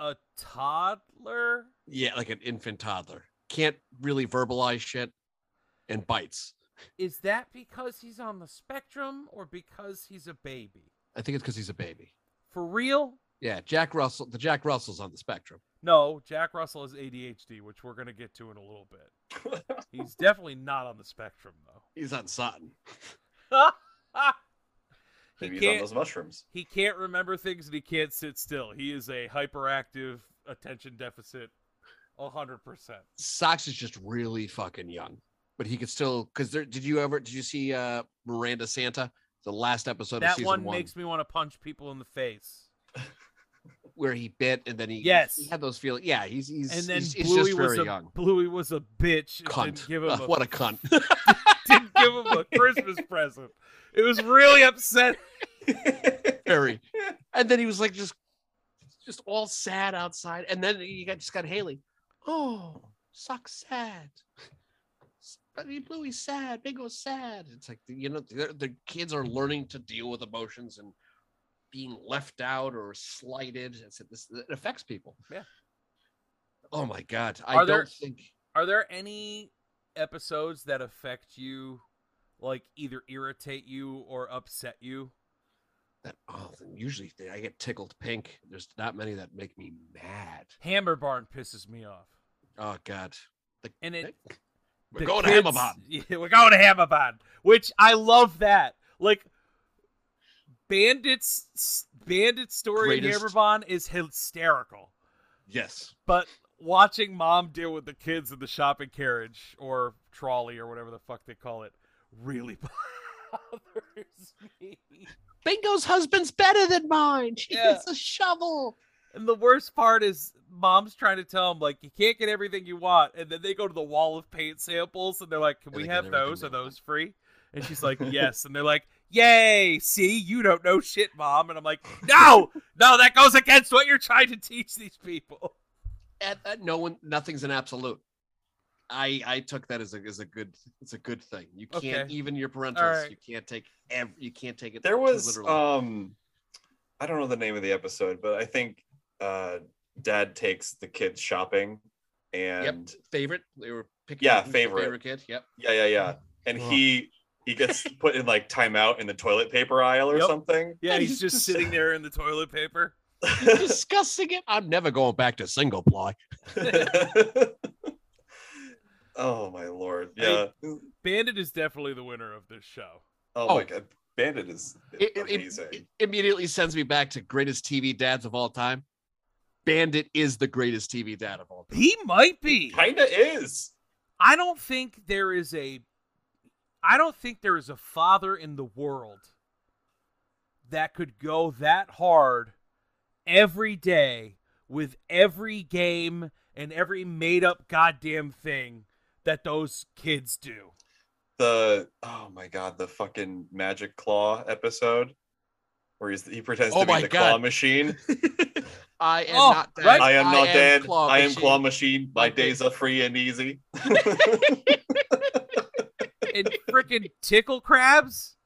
a toddler? Yeah, like an infant toddler. Can't really verbalize shit and bites. Is that because he's on the spectrum or because he's a baby? I think it's because he's a baby. For real? Yeah, Jack Russell's on the spectrum. No, Jack Russell is ADHD, which we're going to get to in a little bit. He's definitely not on the spectrum, though. He's on Sutton. Maybe he's on those mushrooms. He can't remember things and he can't sit still. He is a hyperactive attention deficit 100%. Sox is just really fucking young. But he could still, because did you see Miranda Santa? The last episode of season one. That one makes me want to punch people in the face. Where he bit and then he had those feelings. Yeah, he's Bluey just very young. Bluey was a bitch. Cunt. Didn't give him what a cunt. Didn't give him a Christmas present. It was really upset. Very. And then he was like just all sad outside. And then you got Haley. Oh, Sucks sad. I mean, Bluey's sad. Bingo's sad. It's like, the kids are learning to deal with emotions and being left out or slighted. It affects people. Yeah. Oh, my God. Are there any episodes that affect you, like either irritate you or upset you? Usually I get tickled pink. There's not many that make me mad. Hammer Barn pisses me off. Oh, God. We're going to Hammer Barn. We're going to Hammer Barn, which I love that. Like, Bandit's story in Hammer Barn is hysterical. Yes. But watching mom deal with the kids in the shopping carriage or trolley or whatever the fuck they call it really bothers me. Bingo's husband's better than mine. She gets a shovel. And the worst part is mom's trying to tell him, like, you can't get everything you want. And then they go to the wall of paint samples, and they're like, can we have those? Are those free? And she's like, yes. And they're like, yay, see, you don't know shit, Mom. And I'm like, no, that goes against what you're trying to teach these people. Nothing's an absolute. I took that as a good thing. You can't even your parentals. Right. You can't take it. There was literally. I don't know the name of the episode, but I think Dad takes the kids shopping, and favorite they were picking. Yeah, favorite kid. Yep. Yeah. And he gets put in like timeout in the toilet paper aisle or something. Yeah, he's just sitting there in the toilet paper, discussing it. I'm never going back to single ply. Oh my lord! Yeah, Bandit is definitely the winner of this show. Oh my god, Bandit is amazing. It immediately sends me back to greatest TV dads of all time. Bandit is the greatest TV dad of all time. He might be. Kind of is. I don't think there is a father in the world that could go that hard every day with every game and every made-up goddamn thing that those kids do. The fucking Magic Claw episode where he pretends to be the claw machine. I am not dead. Right? I am claw machine. My days are free and easy. And freaking tickle crabs.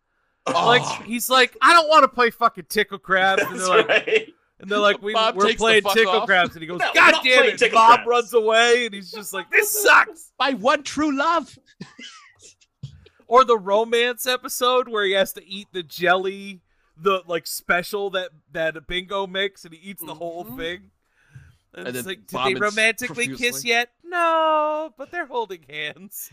Oh. Like he's like, I don't want to play fucking tickle crabs. That's right. And they're like, we're playing tickle crabs. And he goes, God damn it. Bob runs away. And he's just like, this sucks. My one true love. Or the romance episode where he has to eat the jelly, the like special that Bingo makes. And he eats the whole thing. And it's like, did they romantically kiss yet? No, but they're holding hands.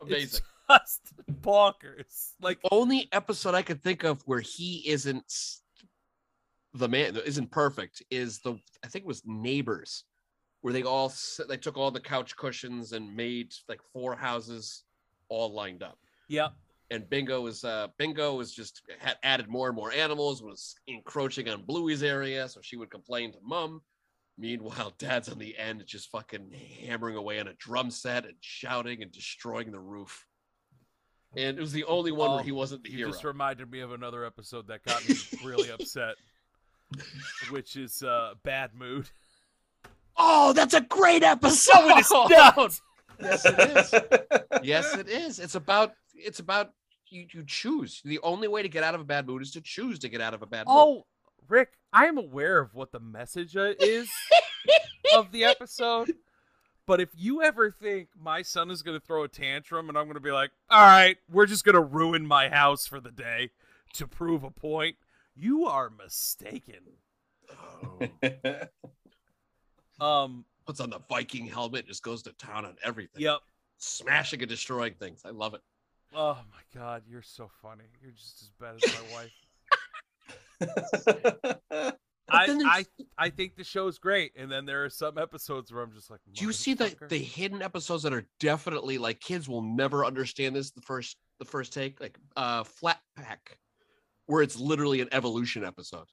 Amazing. It's just bonkers. Like the only episode I could think of where he isn't the man, isn't perfect, is I think it was Neighbors, where they took all the couch cushions and made like four houses all lined up. Yeah. And Bingo was just had added more and more animals, was encroaching on Bluey's area, so she would complain to Mom. Meanwhile, Dad's on the end just fucking hammering away on a drum set and shouting and destroying the roof. And it was the only one where he wasn't the hero. Just reminded me of another episode that got me really upset, which is Bad Mood. Oh, that's a great episode. No, it's not. Yes, it is. It's about you choose. The only way to get out of a bad mood is to choose to get out of a bad mood. Oh, Rick, I am aware of what the message is of the episode. But if you ever think my son is going to throw a tantrum and I'm going to be like, all right, we're just going to ruin my house for the day to prove a point, you are mistaken. Puts on the Viking helmet, just goes to town on everything. Yep. Smashing and destroying things. I love it. Oh, my God. You're so funny. You're just as bad as my wife. I think the show's great, and then there are some episodes where I'm just like, do you see the hidden episodes that are definitely like kids will never understand this the first take, like Flat Pack, where it's literally an evolution episode.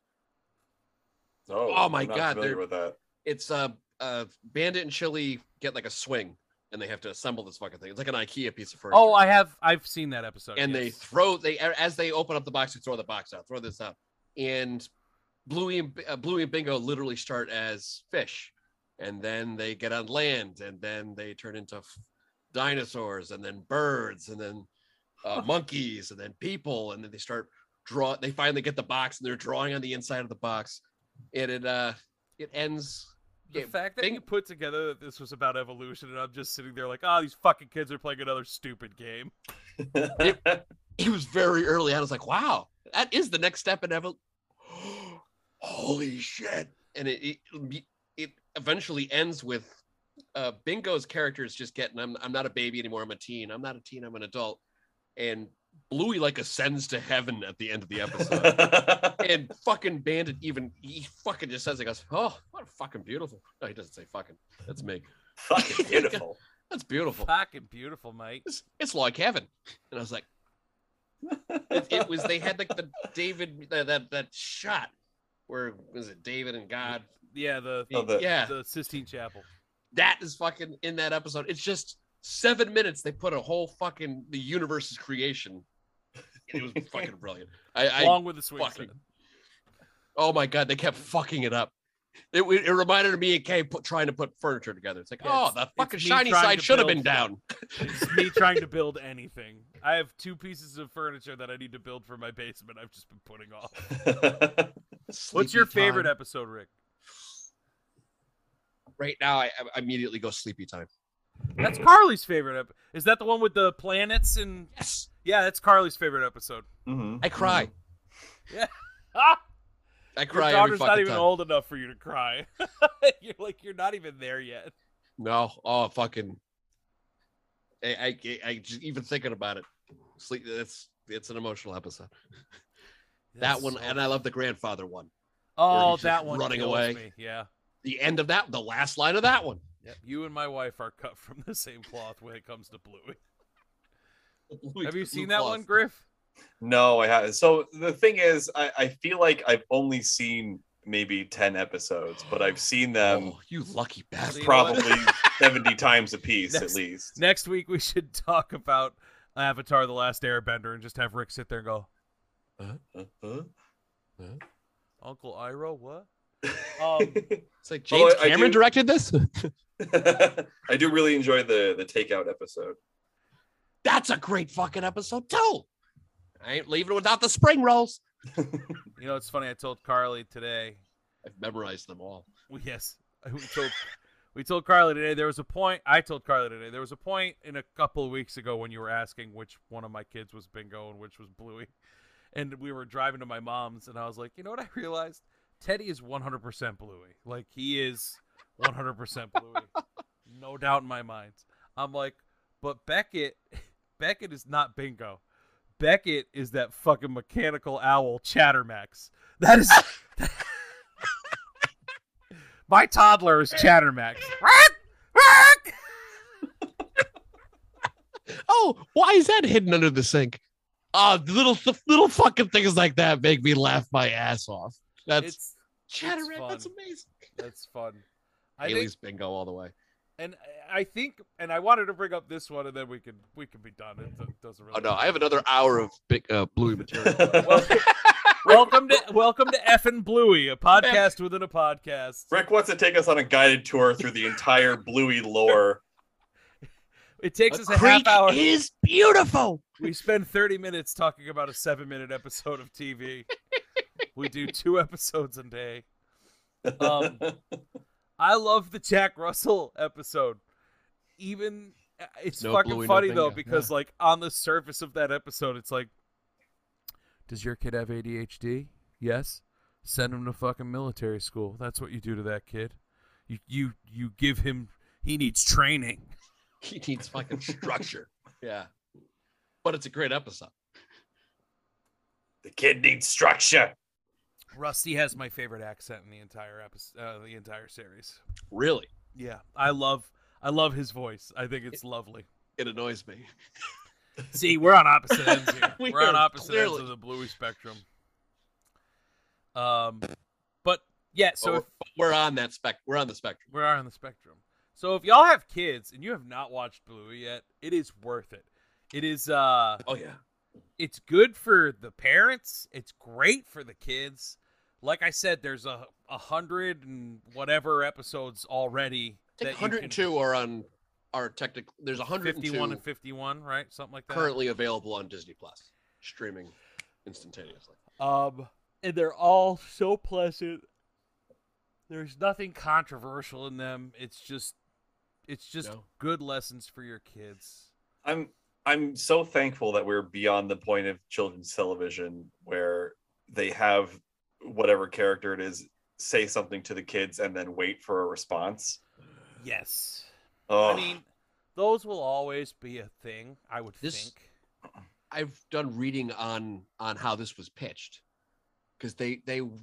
Oh my god, with that. It's Bandit and Chili get like a swing and they have to assemble this fucking thing. It's like an IKEA piece of furniture. Oh, I've seen that episode. And yes. They as they open up the box, they throw the box out, throw this out, and Bluey and Bingo literally start as fish, and then they get on land, and then they turn into dinosaurs, and then birds, and then monkeys, and then people, and then they start draw. They finally get the box, and they're drawing on the inside of the box, and it ends. The fact that you put together that this was about evolution, and I'm just sitting there like, these fucking kids are playing another stupid game. It was very early. I was like, wow, that is the next step in evolution. Holy shit. And it eventually ends with Bingo's characters just getting, I'm not a baby anymore, I'm a teen. I'm not a teen, I'm an adult. And Bluey like ascends to heaven at the end of the episode. And fucking Bandit he fucking just says, he goes, oh, what a fucking beautiful. No, he doesn't say fucking. That's me. Fucking beautiful. That's beautiful. Fucking beautiful, mate. It's like heaven. And I was like, it was, they had like the David, that shot. where was it David and God? Yeah, the Sistine Chapel. That is fucking in that episode. It's just 7 minutes. They put a whole fucking the universe's creation. It was fucking brilliant. Along with the swing fucking, oh my God, they kept fucking it up. It reminded me of Kay trying to put furniture together. It's like, yeah, the fucking shiny side should have been down. It's me trying to build anything. I have 2 pieces of furniture that I need to build for my basement. I've just been putting off. What's your favorite episode, Rick? Right now, I immediately go Sleepy Time. That's Carly's favorite episode. Is that the one with the planets? And yes. Yeah, that's Carly's favorite episode. Mm-hmm. I cry. Mm-hmm. Yeah. Ah! I cry. Your daughter's not even old enough for you to cry. You're like, you're not even there yet. No. Oh, fucking. I just even thinking about it. Sleep. It's an emotional episode. That one, and I love the grandfather one. Oh, that one running away. Me. Yeah. The end of that, the last line of that one. Yep. You and my wife are cut from the same cloth when it comes to Bluey. Have you seen that cloth. One, Griff? No, I haven't. So the thing is, I feel like I've only seen maybe 10 episodes, but I've seen them. Oh, you lucky bastard. Probably 70 times a piece, at least. Next week, we should talk about Avatar The Last Airbender and just have Rick sit there and go, Uncle Iroh, what? It's like James Cameron directed this? I do really enjoy the takeout episode. That's a great fucking episode, too. I ain't leaving without the spring rolls. You know, it's funny. I told Carly today. I've memorized them all. Yes. We told Carly today. There was a point. I told Carly today. There was a point in a couple of weeks ago when you were asking which one of my kids was Bingo and which was Bluey. And we were driving to my mom's and I was like, you know what I realized? Teddy is 100% Bluey. Like, he is 100% Bluey. No doubt in my mind. I'm like, but Beckett is not Bingo. Beckett is that fucking mechanical owl Chattermax. That is my toddler is Chattermax. Oh, why is that hidden under the sink? Little fucking things like that make me laugh my ass off. That's Chattermax. That's amazing. That's fun. Haley's Bingo all the way. And I think, and I wanted to bring up this one, and then we can be done. It doesn't really. Oh no, matter. I have another hour of big Bluey material. welcome to effing Bluey, a podcast within a podcast. Rick wants to take us on a guided tour through the entire Bluey lore. It takes us a half hour. It is beautiful. We spend 30 minutes talking about a 7-minute episode of TV. We do 2 episodes a day. I love the Jack Russell episode. Even it's no fucking Bluey, funny no though, because yeah. Like on the surface of that episode, it's like, does your kid have ADHD? Yes. Send him to fucking military school. That's what you do to that kid. You give him. He needs training. He needs fucking structure. Yeah. But it's a great episode. The kid needs structure. Rusty has my favorite accent in the entire episode, the entire series. Really? Yeah, I love his voice. I think it's lovely. It annoys me. See, we're on opposite ends here. We're on opposite clearly. Ends of the Bluey spectrum. But yeah, so we're on the spectrum. So if y'all have kids and you have not watched Bluey yet, it is worth it. It is. Oh yeah. It's good for the parents. It's great for the kids. Like I said, there's 100 and whatever episodes already. I think 102 are on our technical. There's 151 and 51, right? Something like that. Currently available on Disney Plus, streaming instantaneously. And they're all so pleasant. There's nothing controversial in them. It's just good lessons for your kids. I'm so thankful that we're beyond the point of children's television where they have whatever character it is say something to the kids and then wait for a response. Yes. Ugh. I mean, those will always be a thing, I would think. I've done reading on how this was pitched because they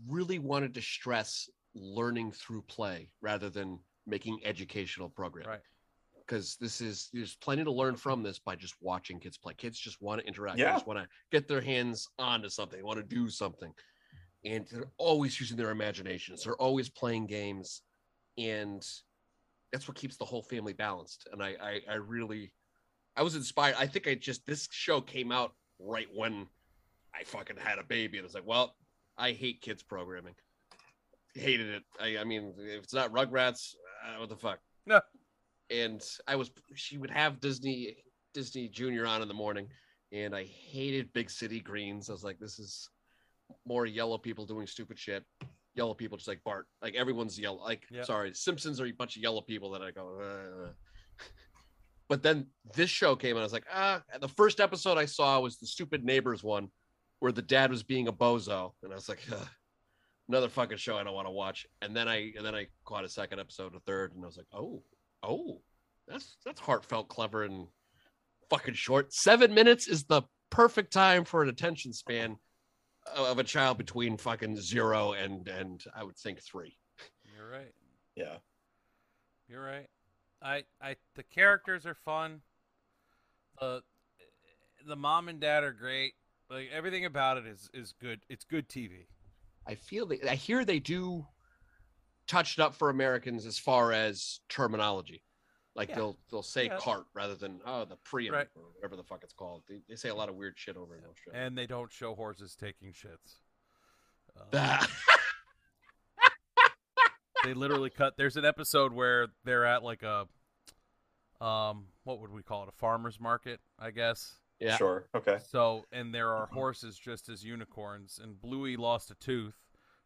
really wanted to stress learning through play rather than making educational programs. Right. Because there's plenty to learn from this by just watching kids play. Kids just want to interact. Yeah. They just want to get their hands onto something. They want to do something. and they're always using their imaginations. They're always playing games, and that's what keeps the whole family balanced. And I was inspired. I think this show came out right when I fucking had a baby, and I was like, well, I hate kids programming. Hated it. I mean, if it's not Rugrats, what the fuck? No. And she would have Disney Junior on in the morning, and I hated Big City Greens. I was like, this is more yellow people doing stupid shit. Yellow people just like Bart. Like, everyone's yellow. Like, yep. Sorry, Simpsons are a bunch of yellow people that I go, But then this show came and I was like, the first episode I saw was the stupid Neighbors one where the dad was being a bozo. And I was like, another fucking show I don't want to watch. And then I caught a second episode, a third, and I was like, oh, that's heartfelt, clever, and fucking short. 7 minutes is the perfect time for an attention span of a child between fucking zero and I would think three. You're right. Yeah. You're right. The characters are fun. The mom and dad are great. Like, everything about it is good. It's good TV. I hear they do touched up for Americans as far as terminology. Like, yeah. They'll say cart rather than the preamble, right, or whatever the fuck it's called. They say a lot of weird shit over in Australia. And they don't show horses taking shits. They literally cut. There's an episode where they're at like a, what would we call it? A farmer's market, I guess. Yeah. Sure. Okay. So, and there are horses just as unicorns, and Bluey lost a tooth,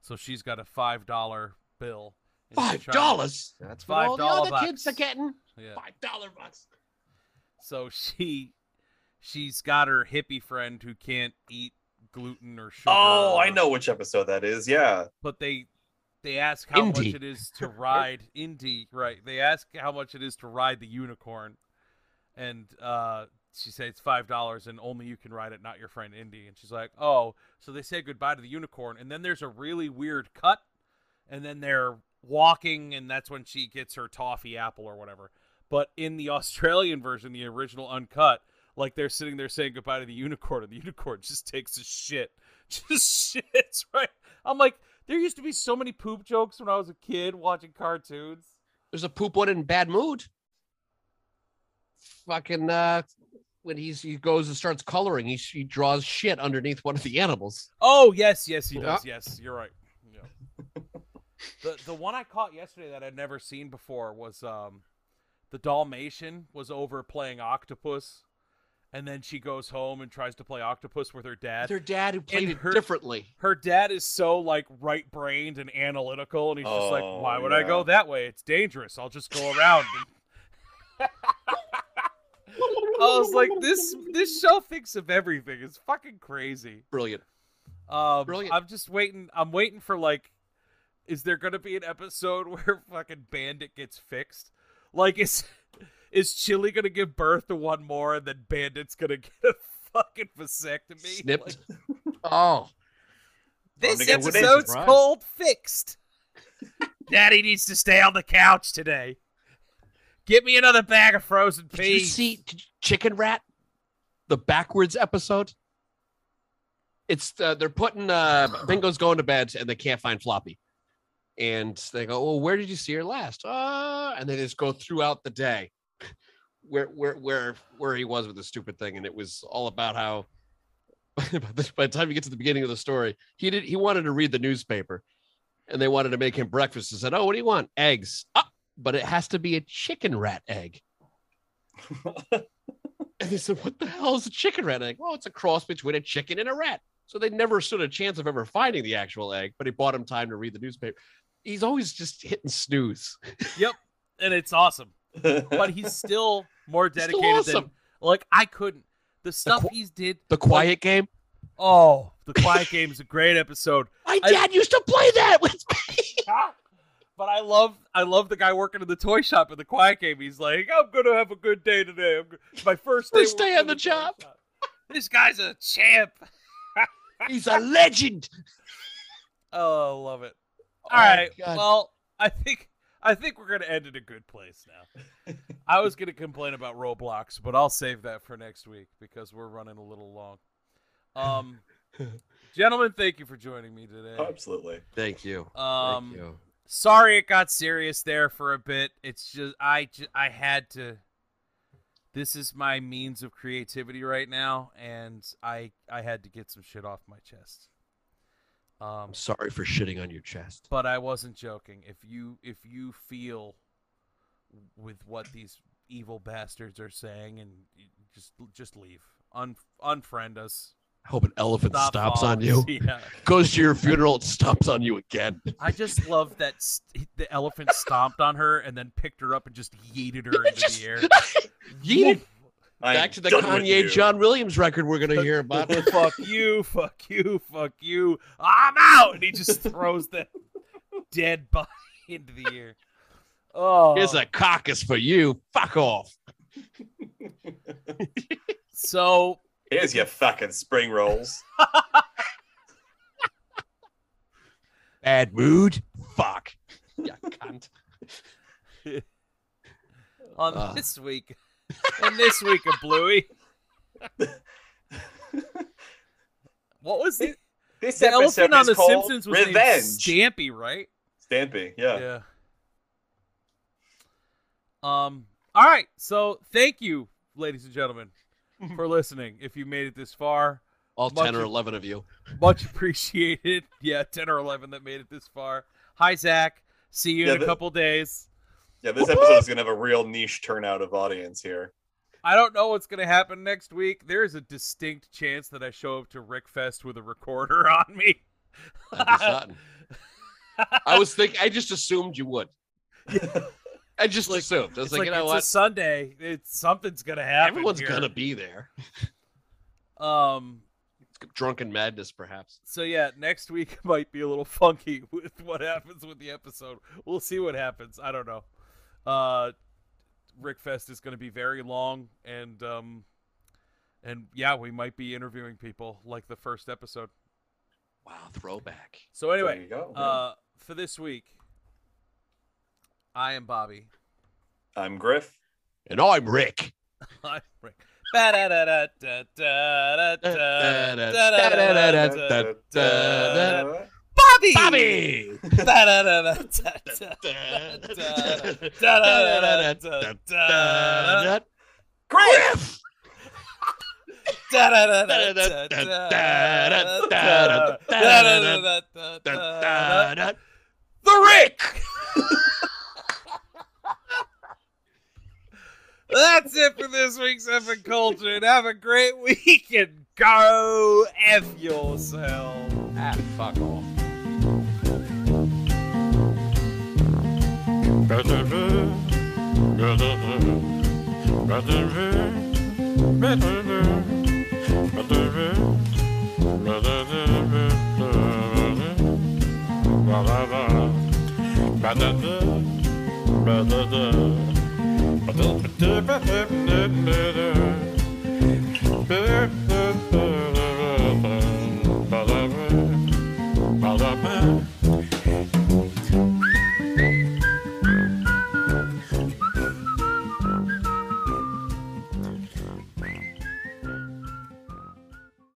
so she's got a $5 bill. $5. That's $5. The kids are getting $5 bucks. So she's got her hippie friend who can't eat gluten or sugar. Oh, I know which episode that is. Yeah. But they ask how much it is to ride Indy, right? They ask how much it is to ride the unicorn, and she says it's $5, and only you can ride it, not your friend Indy. And she's like, "Oh," so they say goodbye to the unicorn, and then there's a really weird cut, and then they're walking, and that's when she gets her toffee apple or whatever. But in the Australian version, the original uncut, like, they're sitting there saying goodbye to the unicorn, and the unicorn just takes a shit, just shits right. I'm like, there used to be so many poop jokes when I was a kid watching cartoons. There's a poop one in Bad Mood. Fucking when he goes and starts coloring, he draws shit underneath one of the animals. Oh, yes, he does. Yes, you're right. Yeah. The one I caught yesterday that I'd never seen before was the Dalmatian was over playing octopus. And then she goes home and tries to play octopus with her dad. Their dad who played it differently. Her dad is so, like, right-brained and analytical, and he's just like, why would I go that way? It's dangerous. I'll just go around. I was like, this show thinks of everything. It's fucking crazy. Brilliant. Brilliant. I'm waiting for, like, is there going to be an episode where fucking Bandit gets fixed? Like, Is Chili going to give birth to one more, and then Bandit's going to get a fucking vasectomy? Snipped. Like, this episode's called Fixed. Daddy needs to stay on the couch today. Get me another bag of frozen peas. Did you see Chicken Rat? The backwards episode? It's they're putting Bingo's going to bed, and they can't find Floppy. And they go, well, where did you see her last? And they just go throughout the day where he was with the stupid thing, and it was all about how by the time you get to the beginning of the story, he wanted to read the newspaper, and they wanted to make him breakfast and said, what do you want? Eggs. But it has to be a chicken rat egg. And they said, what the hell is a chicken rat egg? Well, it's a cross between a chicken and a rat. So they never stood a chance of ever finding the actual egg, but it bought him time to read the newspaper. He's always just hitting snooze. Yep. And it's awesome. But he's still more dedicated than, like, I couldn't. The stuff he did. The Quiet Game. Oh, The Quiet Game is a great episode. My dad used to play that with me. But I love the guy working in the toy shop in The Quiet Game. He's like, I'm going to have a good day today. My first day on the job. This guy's a champ. He's a legend. Oh, love it. All right. God. Well, I think we're going to end in a good place now. I was going to complain about Roblox, but I'll save that for next week because we're running a little long. Gentlemen, thank you for joining me today. Absolutely. Thank you. Sorry it got serious there for a bit. It's just I had to. This is my means of creativity right now, and I had to get some shit off my chest. I'm sorry for shitting on your chest. But I wasn't joking. If you feel with what these evil bastards are saying, and just leave. Unfriend us. I hope an elephant stops on you. Yeah. Goes to your funeral and stomps on you again. I just love that the elephant stomped on her and then picked her up and just yeeted her into the air. Yeeted. Back to the Kanye John Williams record we're going to hear about. Fuck you, fuck you, fuck you. I'm out. And he just throws the dead body into the air. Oh, here's a carcass for you. Fuck off. So... here's your fucking spring rolls. Bad mood? Fuck. You cunt. On this week of Bluey. What was it? This the episode elephant on The Simpsons was named Stampy, right? Stampy, yeah. All right, so thank you, ladies and gentlemen, for listening. If you made it this far, all 10 or 11 of you, much appreciated. Yeah, 10 or 11 that made it this far. Hi, Zach. See you in a couple days. Yeah, this episode is going to have a real niche turnout of audience here. I don't know what's going to happen next week. There is a distinct chance that I show up to Rickfest with a recorder on me. I just assumed you would. Yeah. I just assumed. I was like, you know what? It's a Sunday. Something's going to happen. Everyone's going to be there. Drunken madness, perhaps. So, yeah, next week might be a little funky with what happens with the episode. We'll see what happens. I don't know. Rickfest is going to be very long, and yeah, we might be interviewing people like the first episode. Wow, throwback. So anyway, there you go, for this week, I am Bobby. I'm Griff. And I'm Rick. I'm Rick. Bobby! Griff! The Rick! That's it for this week's Effing Culture, and have a great week, and go F yourself. Ah, fuck off.